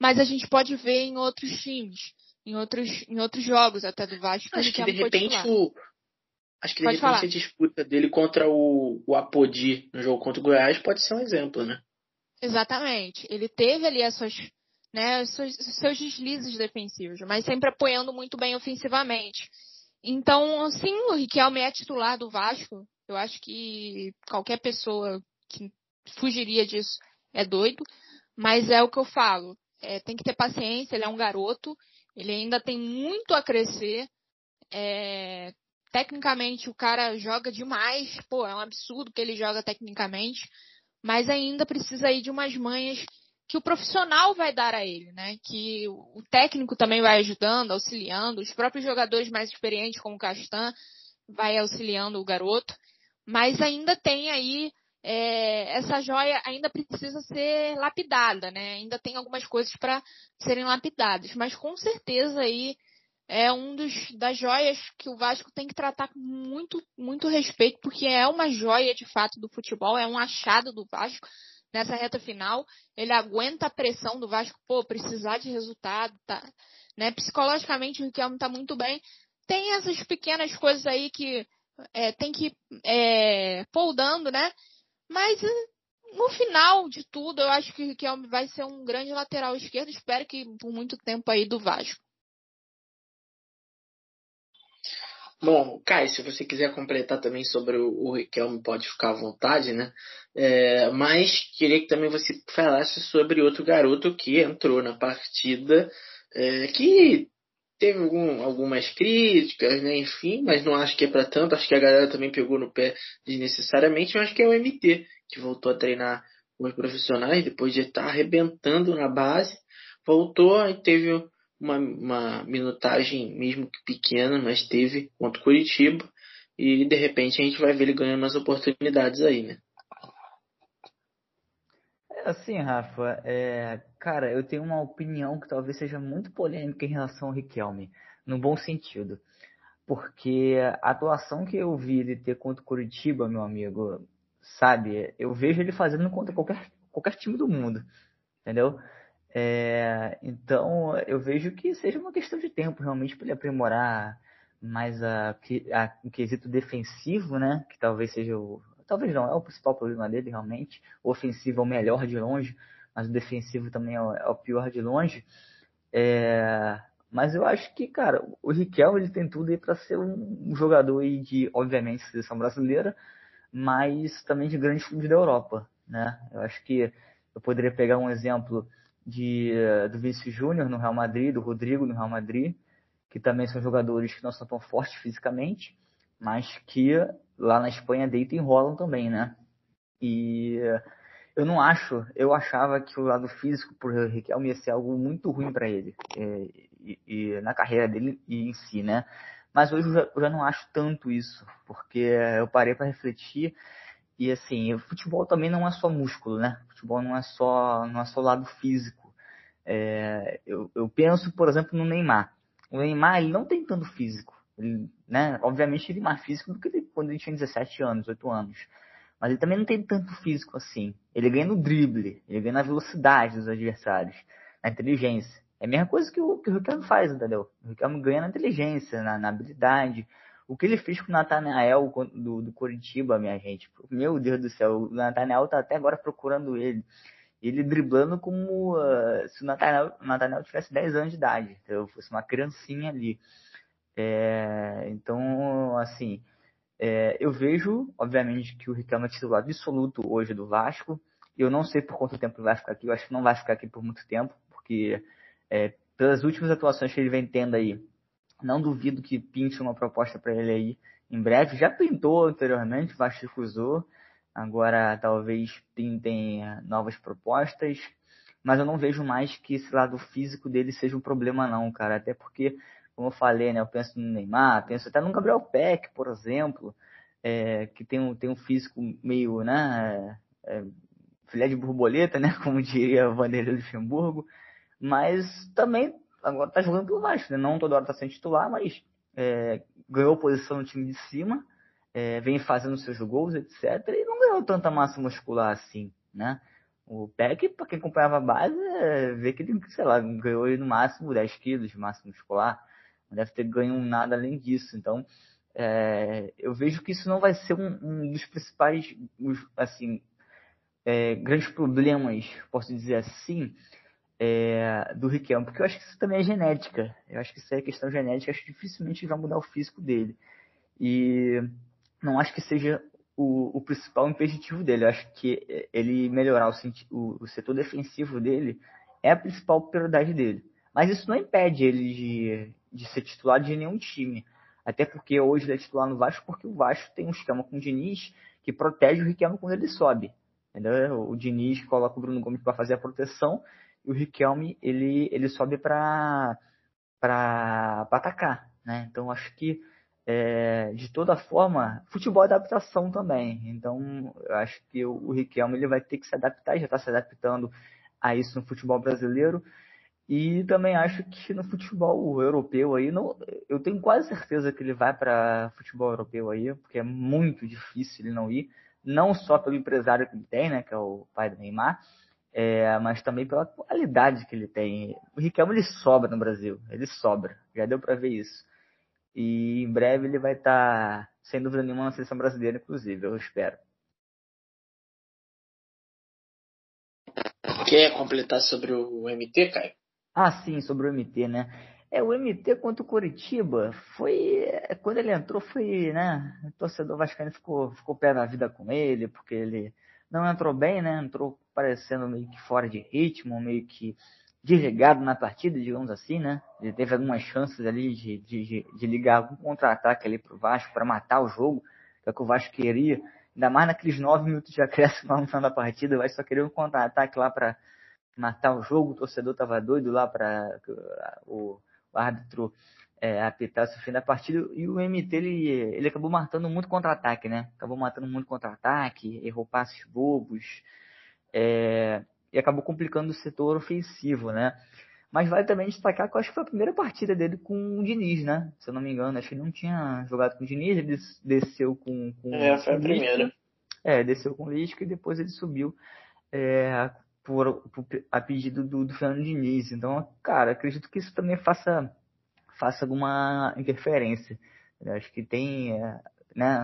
mas a gente pode ver em outros times, em outros jogos até do Vasco. Acho que de repente a disputa dele contra o Apodi no jogo contra o Goiás pode ser um exemplo, né? Exatamente. Ele teve ali seus deslizes defensivos, mas sempre apoiando muito bem ofensivamente. Então, sim, o Riquelme é titular do Vasco. Eu acho que qualquer pessoa que fugiria disso é doido. Mas é o que eu falo. Tem que ter paciência, ele é um garoto. Ele ainda tem muito a crescer. Tecnicamente, o cara joga demais. É um absurdo que ele joga tecnicamente. Mas ainda precisa aí de umas manhas que o profissional vai dar a ele, né? Que o técnico também vai ajudando, auxiliando, os próprios jogadores mais experientes, como o Castan, vai auxiliando o garoto, mas ainda tem aí, essa joia ainda precisa ser lapidada, né? Ainda tem algumas coisas para serem lapidadas, mas com certeza aí é um das joias que o Vasco tem que tratar com muito, muito respeito, porque é uma joia de fato do futebol, é um achado do Vasco. Nessa reta final, ele aguenta a pressão do Vasco, precisar de resultado, tá? Né? Psicologicamente o Riquelme tá muito bem. Tem essas pequenas coisas aí que tem que ir poldando, né? Mas no final de tudo, eu acho que o Riquelme vai ser um grande lateral esquerdo, espero que por muito tempo aí do Vasco. Bom, Caio, se você quiser completar também sobre o Riquelme, pode ficar à vontade, né? Mas queria que também você falasse sobre outro garoto que entrou na partida, que teve algumas críticas, né? Enfim, mas não acho que é para tanto. Acho que a galera também pegou no pé desnecessariamente. Eu acho que é o MT, que voltou a treinar com os profissionais depois de estar arrebentando na base. Voltou e teve uma minutagem, mesmo que pequena, mas teve contra o Coritiba, e de repente a gente vai ver ele ganhando umas oportunidades aí, né? Assim, Rafa, cara, eu tenho uma opinião que talvez seja muito polêmica em relação ao Riquelme, no bom sentido, porque a atuação que eu vi ele ter contra o Coritiba, meu amigo, sabe, eu vejo ele fazendo contra qualquer time do mundo, entendeu? Então, eu vejo que seja uma questão de tempo, realmente, para ele aprimorar mais o quesito defensivo, né? Que talvez seja talvez não, é o principal problema dele, realmente. O ofensivo é o melhor de longe, mas o defensivo também é o pior de longe. Mas eu acho que, cara, o Riquelme, ele tem tudo aí para ser um jogador aí de, obviamente, seleção brasileira, mas também de grandes clubes da Europa, né? Eu acho que eu poderia pegar um exemplo do Vinícius Júnior no Real Madrid, do Rodrigo no Real Madrid, que também são jogadores que não são tão fortes fisicamente, mas que lá na Espanha deitam e rolam também, né? E eu não acho, eu achava que o lado físico pro Riquelme ia ser algo muito ruim para ele, e na carreira dele e em si, né? Mas hoje eu já não acho tanto isso, porque eu parei para refletir. E assim, o futebol também não é só músculo, né? O futebol não é só lado físico. Eu penso, por exemplo, no Neymar. O Neymar, ele não tem tanto físico. Ele, né? Obviamente ele é mais físico do que quando ele tinha 17 anos, 8 anos. Mas ele também não tem tanto físico assim. Ele ganha no drible, ele ganha na velocidade dos adversários, na inteligência. É a mesma coisa que o Riquelme faz, entendeu? O Riquelme ganha na inteligência, na habilidade. O que ele fez com o Nathaniel do Coritiba, minha gente. Meu Deus do céu, o Nathaniel tá até agora procurando ele. Ele driblando como se o Nathaniel tivesse 10 anos de idade. Então, fosse uma criancinha ali. Então, assim, eu vejo, obviamente, que o Riquelme é titular absoluto hoje do Vasco. Eu não sei por quanto tempo ele vai ficar aqui. Eu acho que não vai ficar aqui por muito tempo, porque pelas últimas atuações que ele vem tendo aí, não duvido que pinte uma proposta para ele aí em breve. Já pintou anteriormente, o Vasco recusou. Agora talvez pintem novas propostas. Mas eu não vejo mais que esse lado físico dele seja um problema não, cara. Até porque, como eu falei, né, eu penso no Neymar, penso até no Gabriel Peck, por exemplo, que tem um físico meio, né, filé de borboleta, né, como diria Vanderlei Luxemburgo. Mas também agora tá jogando pelo Vasco, né? Não toda hora tá sendo titular, mas ganhou posição no time de cima, vem fazendo seus gols, etc. E não ganhou tanta massa muscular assim, né? O Peck, para quem acompanhava a base, vê que ele, sei lá, ganhou no máximo 10 quilos de massa muscular. Não deve ter ganho nada além disso. Então, eu vejo que isso não vai ser um dos principais, assim, grandes problemas, posso dizer assim, do Riquelme, porque eu acho que isso também é genética. Eu acho que isso é questão genética. Acho que dificilmente vai mudar o físico dele. E não acho que seja o principal impeditivo dele. Eu acho que ele melhorar o setor defensivo dele é a principal prioridade dele. Mas isso não impede ele de ser titular de nenhum time. Até porque hoje ele é titular no Vasco, porque o Vasco tem um esquema com o Diniz que protege o Riquelme quando ele sobe. Entendeu? O Diniz coloca o Bruno Gomes para fazer a proteção. O Riquelme, ele sobe para atacar, né? Então, acho que, de toda forma, futebol é adaptação também. Então, eu acho que o Riquelme ele vai ter que se adaptar, já está se adaptando a isso no futebol brasileiro. E também acho que no futebol europeu aí, não, eu tenho quase certeza que ele vai para futebol europeu aí, porque é muito difícil ele não ir, não só pelo empresário que ele tem, né, que é o pai do Neymar, mas também pela qualidade que ele tem. O Riquelme, ele sobra no Brasil, ele sobra, já deu para ver isso. E em breve ele vai estar, sem dúvida nenhuma, na seleção brasileira, inclusive, eu espero. Quer completar sobre o MT, Caio? Ah, sim, sobre o MT, né? O MT contra o Coritiba foi... Quando ele entrou, foi, né? O torcedor vascaíno ficou pé da vida com ele, porque ele não entrou bem, né? Entrou parecendo meio que fora de ritmo, meio que desligado na partida, digamos assim, né? Ele teve algumas chances ali de ligar algum contra-ataque ali pro Vasco para matar o jogo, que é o que o Vasco queria. Ainda mais naqueles 9 minutos de acréscimo lá no final da partida, o Vasco só queria um contra-ataque lá para matar o jogo, o torcedor estava doido lá para o árbitro apitar o fim da partida, e o MT ele acabou matando muito contra-ataque, né? Acabou matando muito contra-ataque, errou passes bobos, e acabou complicando o setor ofensivo, né? Mas vale também destacar que eu acho que foi a primeira partida dele com o Diniz, né? Se eu não me engano, acho que ele não tinha jogado com o Diniz, ele desceu com foi a primeira. Desceu com o Lisca e depois ele subiu a pedido do Fernando Diniz. Então, cara, acredito que isso também faça alguma interferência. Eu acho que tem... né?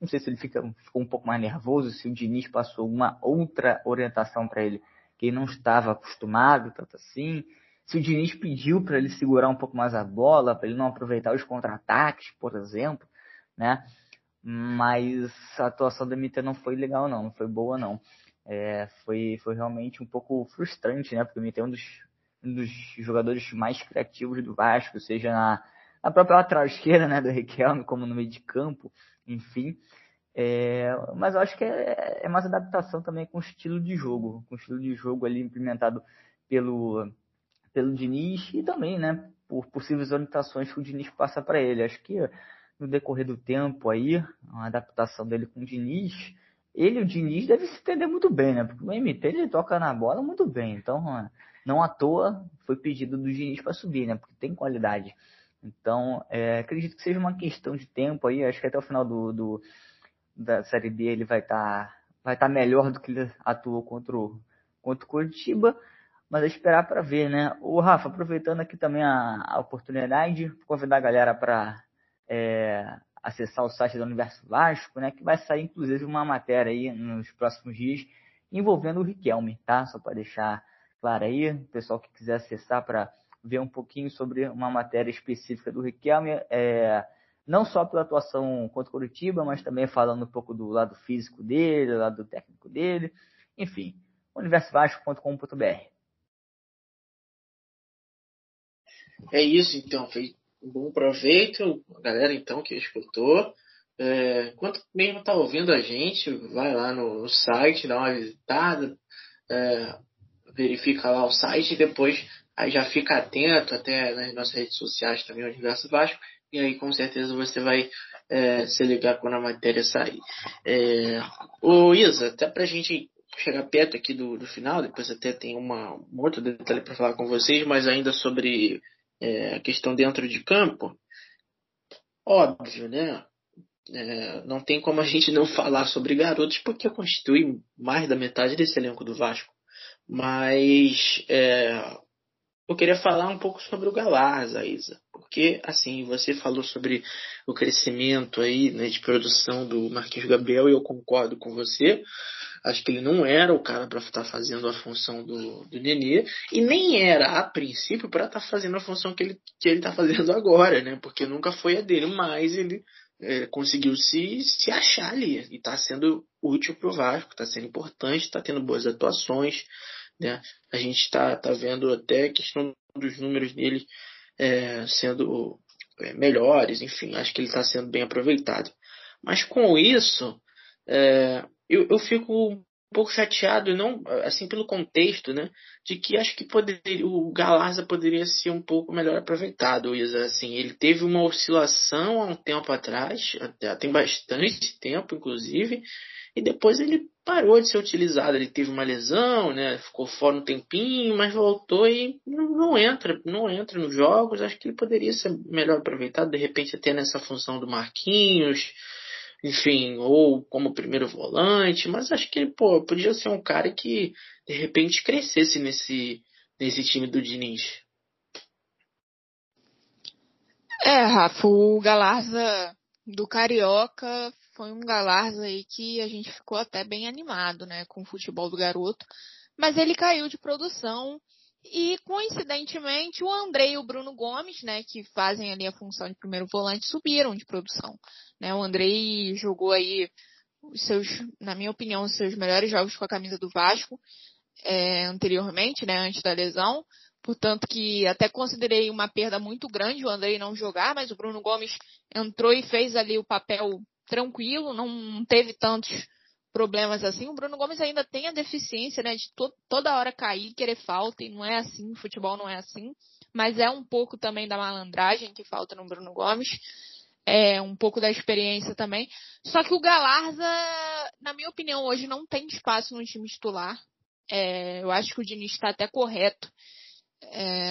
Não sei se ele ficou um pouco mais nervoso, se o Diniz passou uma outra orientação para ele que ele não estava acostumado, tanto assim... Se o Diniz pediu para ele segurar um pouco mais a bola, para ele não aproveitar os contra-ataques, por exemplo, né? Mas a atuação do MT não foi legal, não foi boa, não. Foi realmente um pouco frustrante, né? Porque o MT é um dos jogadores mais criativos do Vasco, seja na própria lateral esquerda, né, do Riquelme, como no meio de campo, enfim. Mas eu acho que é mais adaptação também com o estilo de jogo. Com o estilo de jogo ali implementado pelo Diniz e também, né, por possíveis orientações que o Diniz passa para ele. Acho que no decorrer do tempo aí, a adaptação dele com o Diniz, o Diniz deve se entender muito bem, né, porque o MT ele toca na bola muito bem, então não à toa foi pedido do Diniz para subir, né, porque tem qualidade. Então, acredito que seja uma questão de tempo aí, acho que até o final da Série B ele vai tá melhor do que ele atuou contra o Coritiba. Mas é esperar para ver, né? O Rafa, aproveitando aqui também a oportunidade, convidar a galera para acessar o site do Universo Vasco, né? Que vai sair, inclusive, uma matéria aí nos próximos dias envolvendo o Riquelme, tá? Só para deixar claro aí, o pessoal que quiser acessar para ver um pouquinho sobre uma matéria específica do Riquelme, não só pela atuação contra o Coritiba, mas também falando um pouco do lado físico dele, do lado técnico dele, enfim, universovasco.com.br. É isso, então. Foi um bom proveito, galera, então, que escutou. Enquanto mesmo está ouvindo a gente, vai lá no site, dá uma visitada, verifica lá o site e depois aí já fica atento até nas nossas redes sociais também, o Universo Vasco, e aí com certeza você vai se ligar quando a matéria sair. Ô Isa, até para a gente chegar perto aqui do final, depois até tem um outro detalhe para falar com vocês, mas ainda sobre... a questão dentro de campo, óbvio, né? Não tem como a gente não falar sobre garotos, porque constitui mais da metade desse elenco do Vasco. Mas eu queria falar um pouco sobre o Galarza, Isa, porque assim, você falou sobre o crescimento aí, né, de produção do Marquinhos Gabriel, e eu concordo com você. Acho que ele não era o cara para estar fazendo a função do Nenê, e nem era, a princípio, para estar fazendo a função que ele está fazendo agora, né? Porque nunca foi a dele, mas ele conseguiu se achar ali, e está sendo útil para o Vasco, está sendo importante, está tendo boas atuações, né? A gente está vendo até a questão dos números dele sendo melhores, enfim, acho que ele está sendo bem aproveitado. Mas com isso... Eu fico um pouco chateado, não, assim, pelo contexto, né, de que acho que o Galarza poderia ser um pouco melhor aproveitado, Isa. Assim, ele teve uma oscilação há um tempo atrás, tem bastante tempo, inclusive, e depois ele parou de ser utilizado. Ele teve uma lesão, né? Ficou fora um tempinho, mas voltou e não entra nos jogos. Acho que ele poderia ser melhor aproveitado, de repente até nessa função do Marquinhos, enfim, ou como primeiro volante, mas acho que ele podia ser um cara que, de repente, crescesse nesse time do Diniz. Rafa, o Galarza do Carioca foi um Galarza aí que a gente ficou até bem animado, né, com o futebol do garoto, mas ele caiu de produção e, coincidentemente, o Andrey e o Bruno Gomes, né, que fazem ali a função de primeiro volante, subiram de produção. O Andrey jogou aí na minha opinião, os seus melhores jogos com a camisa do Vasco anteriormente, né, antes da lesão. Portanto, que até considerei uma perda muito grande o Andrey não jogar, mas o Bruno Gomes entrou e fez ali o papel tranquilo, não teve tantos problemas assim. O Bruno Gomes ainda tem a deficiência, né, de toda hora cair, querer falta, e não é assim, o futebol não é assim, mas é um pouco também da malandragem que falta no Bruno Gomes. Um pouco da experiência também. Só que o Galarza, na minha opinião, hoje não tem espaço no time titular. Eu acho que o Diniz está até correto.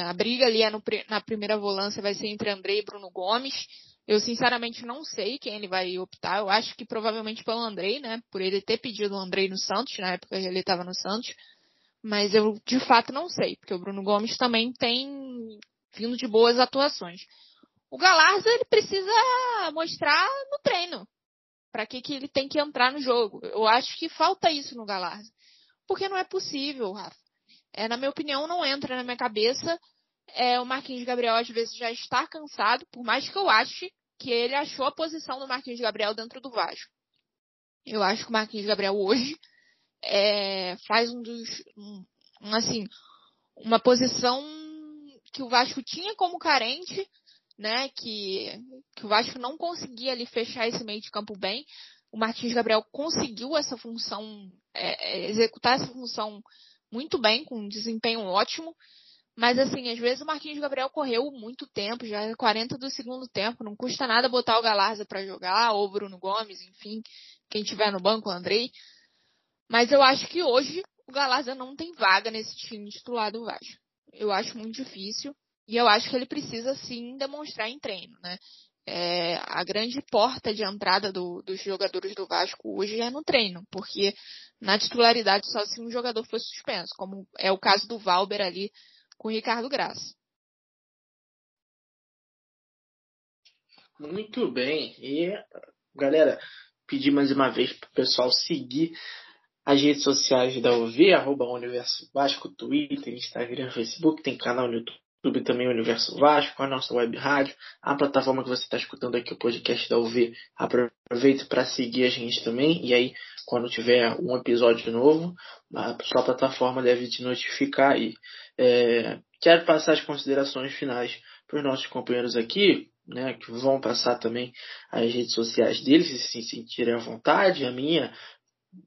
A briga ali na primeira volância vai ser entre Andrey e Bruno Gomes. Eu, sinceramente, não sei quem ele vai optar. Eu acho que provavelmente pelo Andrey, né? Por ele ter pedido o Andrey no Santos, na época que ele estava no Santos. Mas eu, de fato, não sei, porque o Bruno Gomes também tem vindo de boas atuações. O Galarza, ele precisa mostrar no treino para que ele tem que entrar no jogo. Eu acho que falta isso no Galarza. Porque não é possível, Rafa. Na minha opinião, não entra na minha cabeça. O Marquinhos Gabriel, às vezes, já está cansado, por mais que eu ache que ele achou a posição do Marquinhos Gabriel dentro do Vasco. Eu acho que o Marquinhos Gabriel hoje faz uma posição que o Vasco tinha como carente, né, que o Vasco não conseguia ali fechar esse meio de campo bem. O Marquinhos Gabriel conseguiu essa função, executar essa função muito bem, com um desempenho ótimo, mas assim, às vezes o Marquinhos Gabriel correu muito tempo, já é 40 do segundo tempo, não custa nada botar o Galarza para jogar, ou o Bruno Gomes, enfim, quem tiver no banco, o Andrey, mas eu acho que hoje o Galarza não tem vaga nesse time titular do Vasco. Eu acho muito difícil. E eu acho que ele precisa, sim, demonstrar em treino, né? A grande porta de entrada dos jogadores do Vasco hoje é no treino, porque na titularidade só se um jogador for suspenso, como é o caso do Valber ali com o Ricardo Graça. Muito bem. E, galera, pedi mais uma vez para o pessoal seguir as redes sociais da UV, @Universo Vasco, Twitter, Instagram, Facebook, tem canal no YouTube também, o Universo Vasco, a nossa web rádio, a plataforma que você está escutando aqui, o podcast da UV. Aproveita para seguir a gente também, e aí, quando tiver um episódio novo, a sua plataforma deve te notificar. E quero passar as considerações finais para os nossos companheiros aqui, né, que vão passar também as redes sociais deles, se sentirem à vontade. A minha,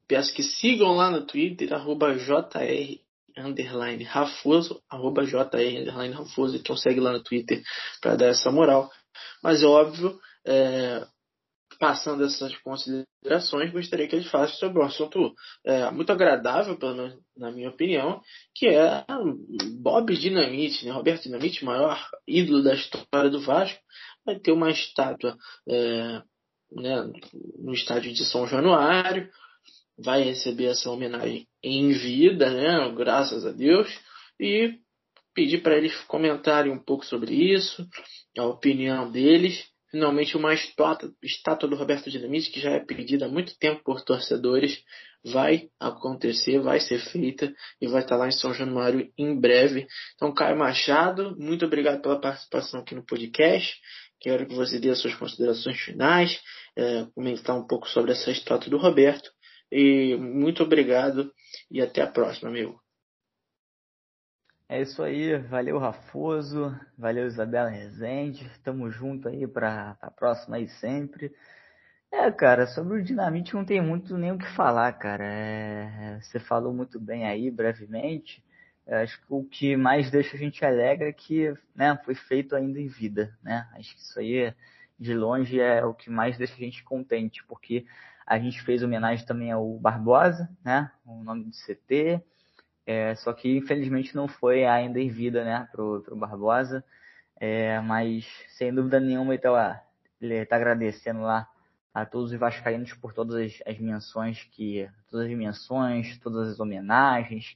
peço que sigam lá no Twitter, @JR_Rafoso, @JR_Rafoso, então segue lá no Twitter para dar essa moral. Mas óbvio, passando essas considerações, gostaria que eles falassem sobre um assunto muito agradável, pelo menos na minha opinião, que é Bob Dinamite, né? Roberto Dinamite, maior ídolo da história do Vasco, vai ter uma estátua né, no estádio de São Januário. Vai receber essa homenagem em vida, né? Graças a Deus. E pedir para eles comentarem um pouco sobre isso, a opinião deles. Finalmente, uma estátua do Roberto Dinamite, que já é pedida há muito tempo por torcedores, vai acontecer, vai ser feita e vai estar lá em São Januário em breve. Então, Caio Machado, muito obrigado pela participação aqui no podcast. Quero que você dê as suas considerações finais, comentar um pouco sobre essa estátua do Roberto. E muito obrigado e até a próxima, amigo. É isso aí, valeu Rafoso, valeu Isabela Rezende, tamo junto aí pra próxima aí sempre. Cara, sobre o Dinamite não tem muito nem o que falar, cara. Você falou muito bem aí, brevemente. Acho que o que mais deixa a gente alegre é que, né, foi feito ainda em vida, né? Acho que isso aí, de longe, é o que mais deixa a gente contente, porque A gente fez homenagem também ao Barbosa, né? O nome do CT. Só que, infelizmente, não foi ainda em vida, né? Pro Barbosa. Mas, sem dúvida nenhuma, ele tá agradecendo lá a todos os vascaínos por todas as menções, todas as homenagens.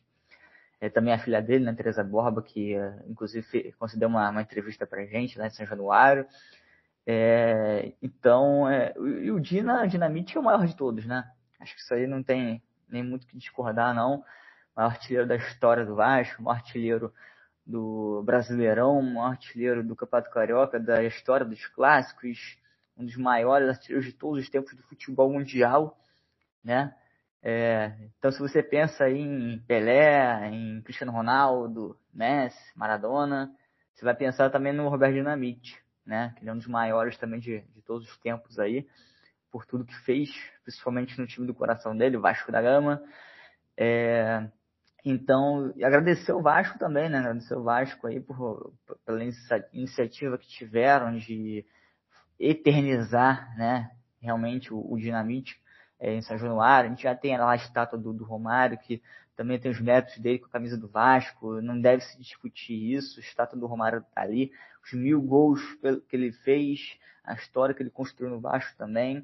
Também a filha dele, né, Teresa Borba, que inclusive concedeu uma entrevista pra gente lá em São Januário. E o Dinamite é o maior de todos, né? Acho que isso aí não tem nem muito o que discordar, não. O maior artilheiro da história do Vasco, o maior artilheiro do Brasileirão, o maior artilheiro do Campeonato Carioca, da história dos clássicos, um dos maiores artilheiros de todos os tempos do futebol mundial, né? Então, se você pensa aí em Pelé, em Cristiano Ronaldo, Messi, Maradona, você vai pensar também no Roberto Dinamite, né? Que ele é um dos maiores também de todos os tempos aí, por tudo que fez, principalmente no time do coração dele, o Vasco da Gama. Então, agradecer o Vasco também, né? Agradecer o Vasco aí pela iniciativa que tiveram de eternizar, né? Realmente o Dinamite. Em São Januário, a gente já tem lá a estátua do Romário, que também tem os méritos dele com a camisa do Vasco, não deve se discutir isso, a estátua do Romário tá ali, os 1000 gols que ele fez, a história que ele construiu no Vasco também,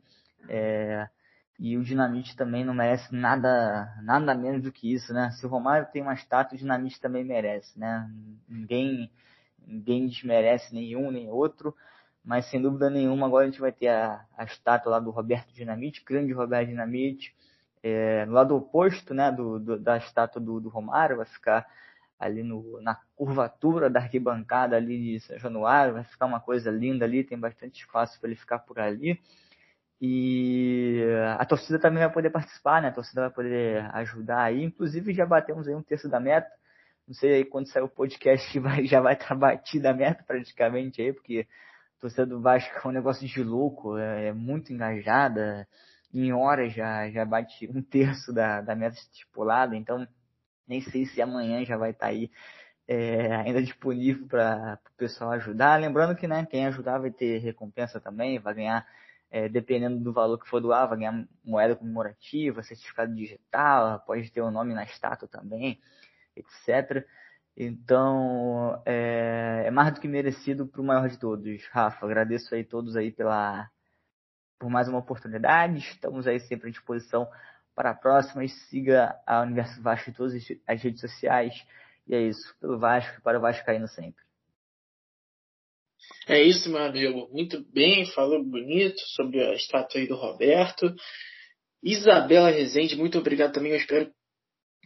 e o Dinamite também não merece nada menos do que isso, né? Se o Romário tem uma estátua, o Dinamite também merece, né? Ninguém desmerece nenhum nem outro. Mas, sem dúvida nenhuma, agora a gente vai ter a estátua lá do Roberto Dinamite, grande Roberto Dinamite. No lado oposto, né, da estátua do Romário, vai ficar ali na curvatura da arquibancada ali de São Januário. Vai ficar uma coisa linda ali, tem bastante espaço para ele ficar por ali. E a torcida também vai poder participar, né? A torcida vai poder ajudar aí. Inclusive, já batemos aí um terço da meta. Não sei aí quando sair o podcast já vai estar batida a meta praticamente aí, porque... A torcida do Vasco é um negócio de louco, é muito engajada, em horas já bate um terço da meta estipulada, então nem sei se amanhã já vai estar aí ainda disponível para o pessoal ajudar. Lembrando que, né, quem ajudar vai ter recompensa também, vai ganhar, dependendo do valor que for doar, vai ganhar moeda comemorativa, certificado digital, pode ter o nome na estátua também, etc. Então, é mais do que merecido para o maior de todos. Rafa, agradeço aí todos aí por mais uma oportunidade. Estamos aí sempre à disposição para a próxima. E siga a Universo Vasco em todas as redes sociais. E é isso. Pelo Vasco, para o Vasco caindo sempre. É isso, meu amigo. Muito bem, falou bonito sobre a estátua aí do Roberto. Isabela Rezende, muito obrigado também. Eu espero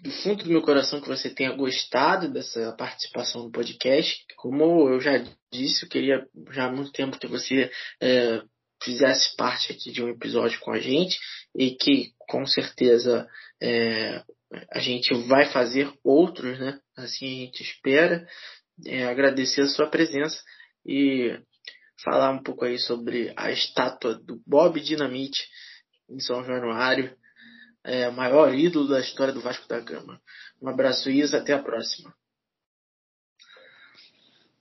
do fundo do meu coração que você tenha gostado dessa participação no podcast. Como eu já disse, eu queria já há muito tempo que você fizesse parte aqui de um episódio com a gente e que, com certeza, a gente vai fazer outros, né? Assim a gente espera. Agradecer a sua presença e falar um pouco aí sobre a estátua do Bob Dinamite em São Januário. O maior ídolo da história do Vasco da Gama. Um abraço, Isa, até a próxima.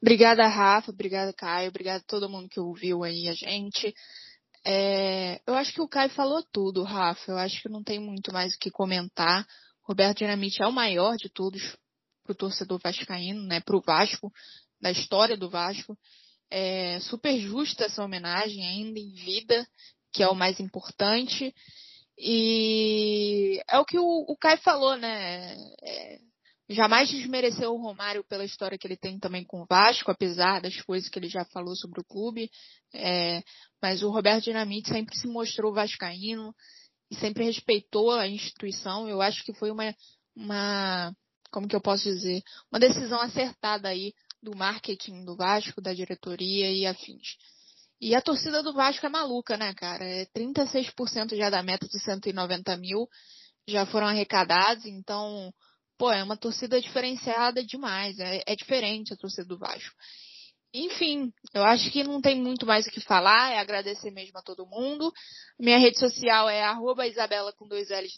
Obrigada, Rafa, obrigada, Caio, obrigada a todo mundo que ouviu aí a gente. Eu acho que o Caio falou tudo, Rafa, eu acho que não tem muito mais o que comentar. Roberto Dinamite é o maior de todos pro torcedor vascaíno, né, pro Vasco, da história do Vasco. Super justa essa homenagem, ainda em vida, que é o mais importante. E é o que o Caio falou, né? Jamais desmereceu o Romário pela história que ele tem também com o Vasco, apesar das coisas que ele já falou sobre o clube. Mas o Roberto Dinamite sempre se mostrou vascaíno e sempre respeitou a instituição. Eu acho que foi uma como que eu posso dizer? Uma decisão acertada aí do marketing do Vasco, da diretoria e afins. E a torcida do Vasco é maluca, né, cara? 36% já da meta de 190 mil já foram arrecadados. Então, é uma torcida diferenciada demais. É diferente a torcida do Vasco. Enfim, eu acho que não tem muito mais o que falar. É agradecer mesmo a todo mundo. Minha rede social é @isabela_DREZ,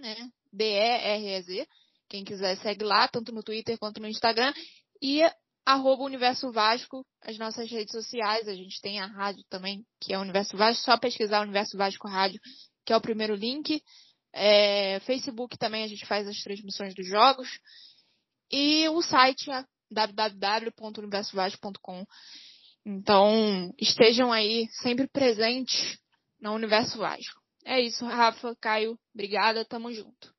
né? DEREZ. Quem quiser segue lá, tanto no Twitter quanto no Instagram. E @Universo Vasco, as nossas redes sociais. A gente tem a rádio também, que é o Universo Vasco. Só pesquisar Universo Vasco Rádio, que é o primeiro link. Facebook também a gente faz as transmissões dos jogos. E o site é www.universovasco.com. Então, estejam aí sempre presentes no Universo Vasco. É isso, Rafa, Caio, obrigada, tamo junto.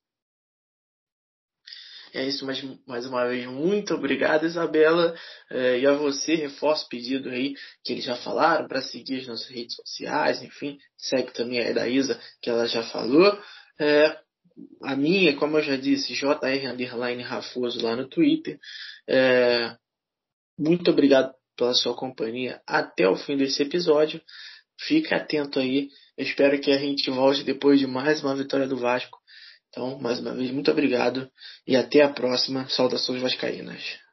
É isso, mais uma vez, muito obrigado, Isabela. E a você, reforço o pedido aí que eles já falaram para seguir as nossas redes sociais, enfim, segue também a da Isa, que ela já falou. A minha, como eu já disse, JR_Rafoso lá no Twitter. Muito obrigado pela sua companhia até o fim desse episódio. Fica atento aí. Eu espero que a gente volte depois de mais uma vitória do Vasco. Então, mais uma vez, muito obrigado e até a próxima. Saudações vascaínas.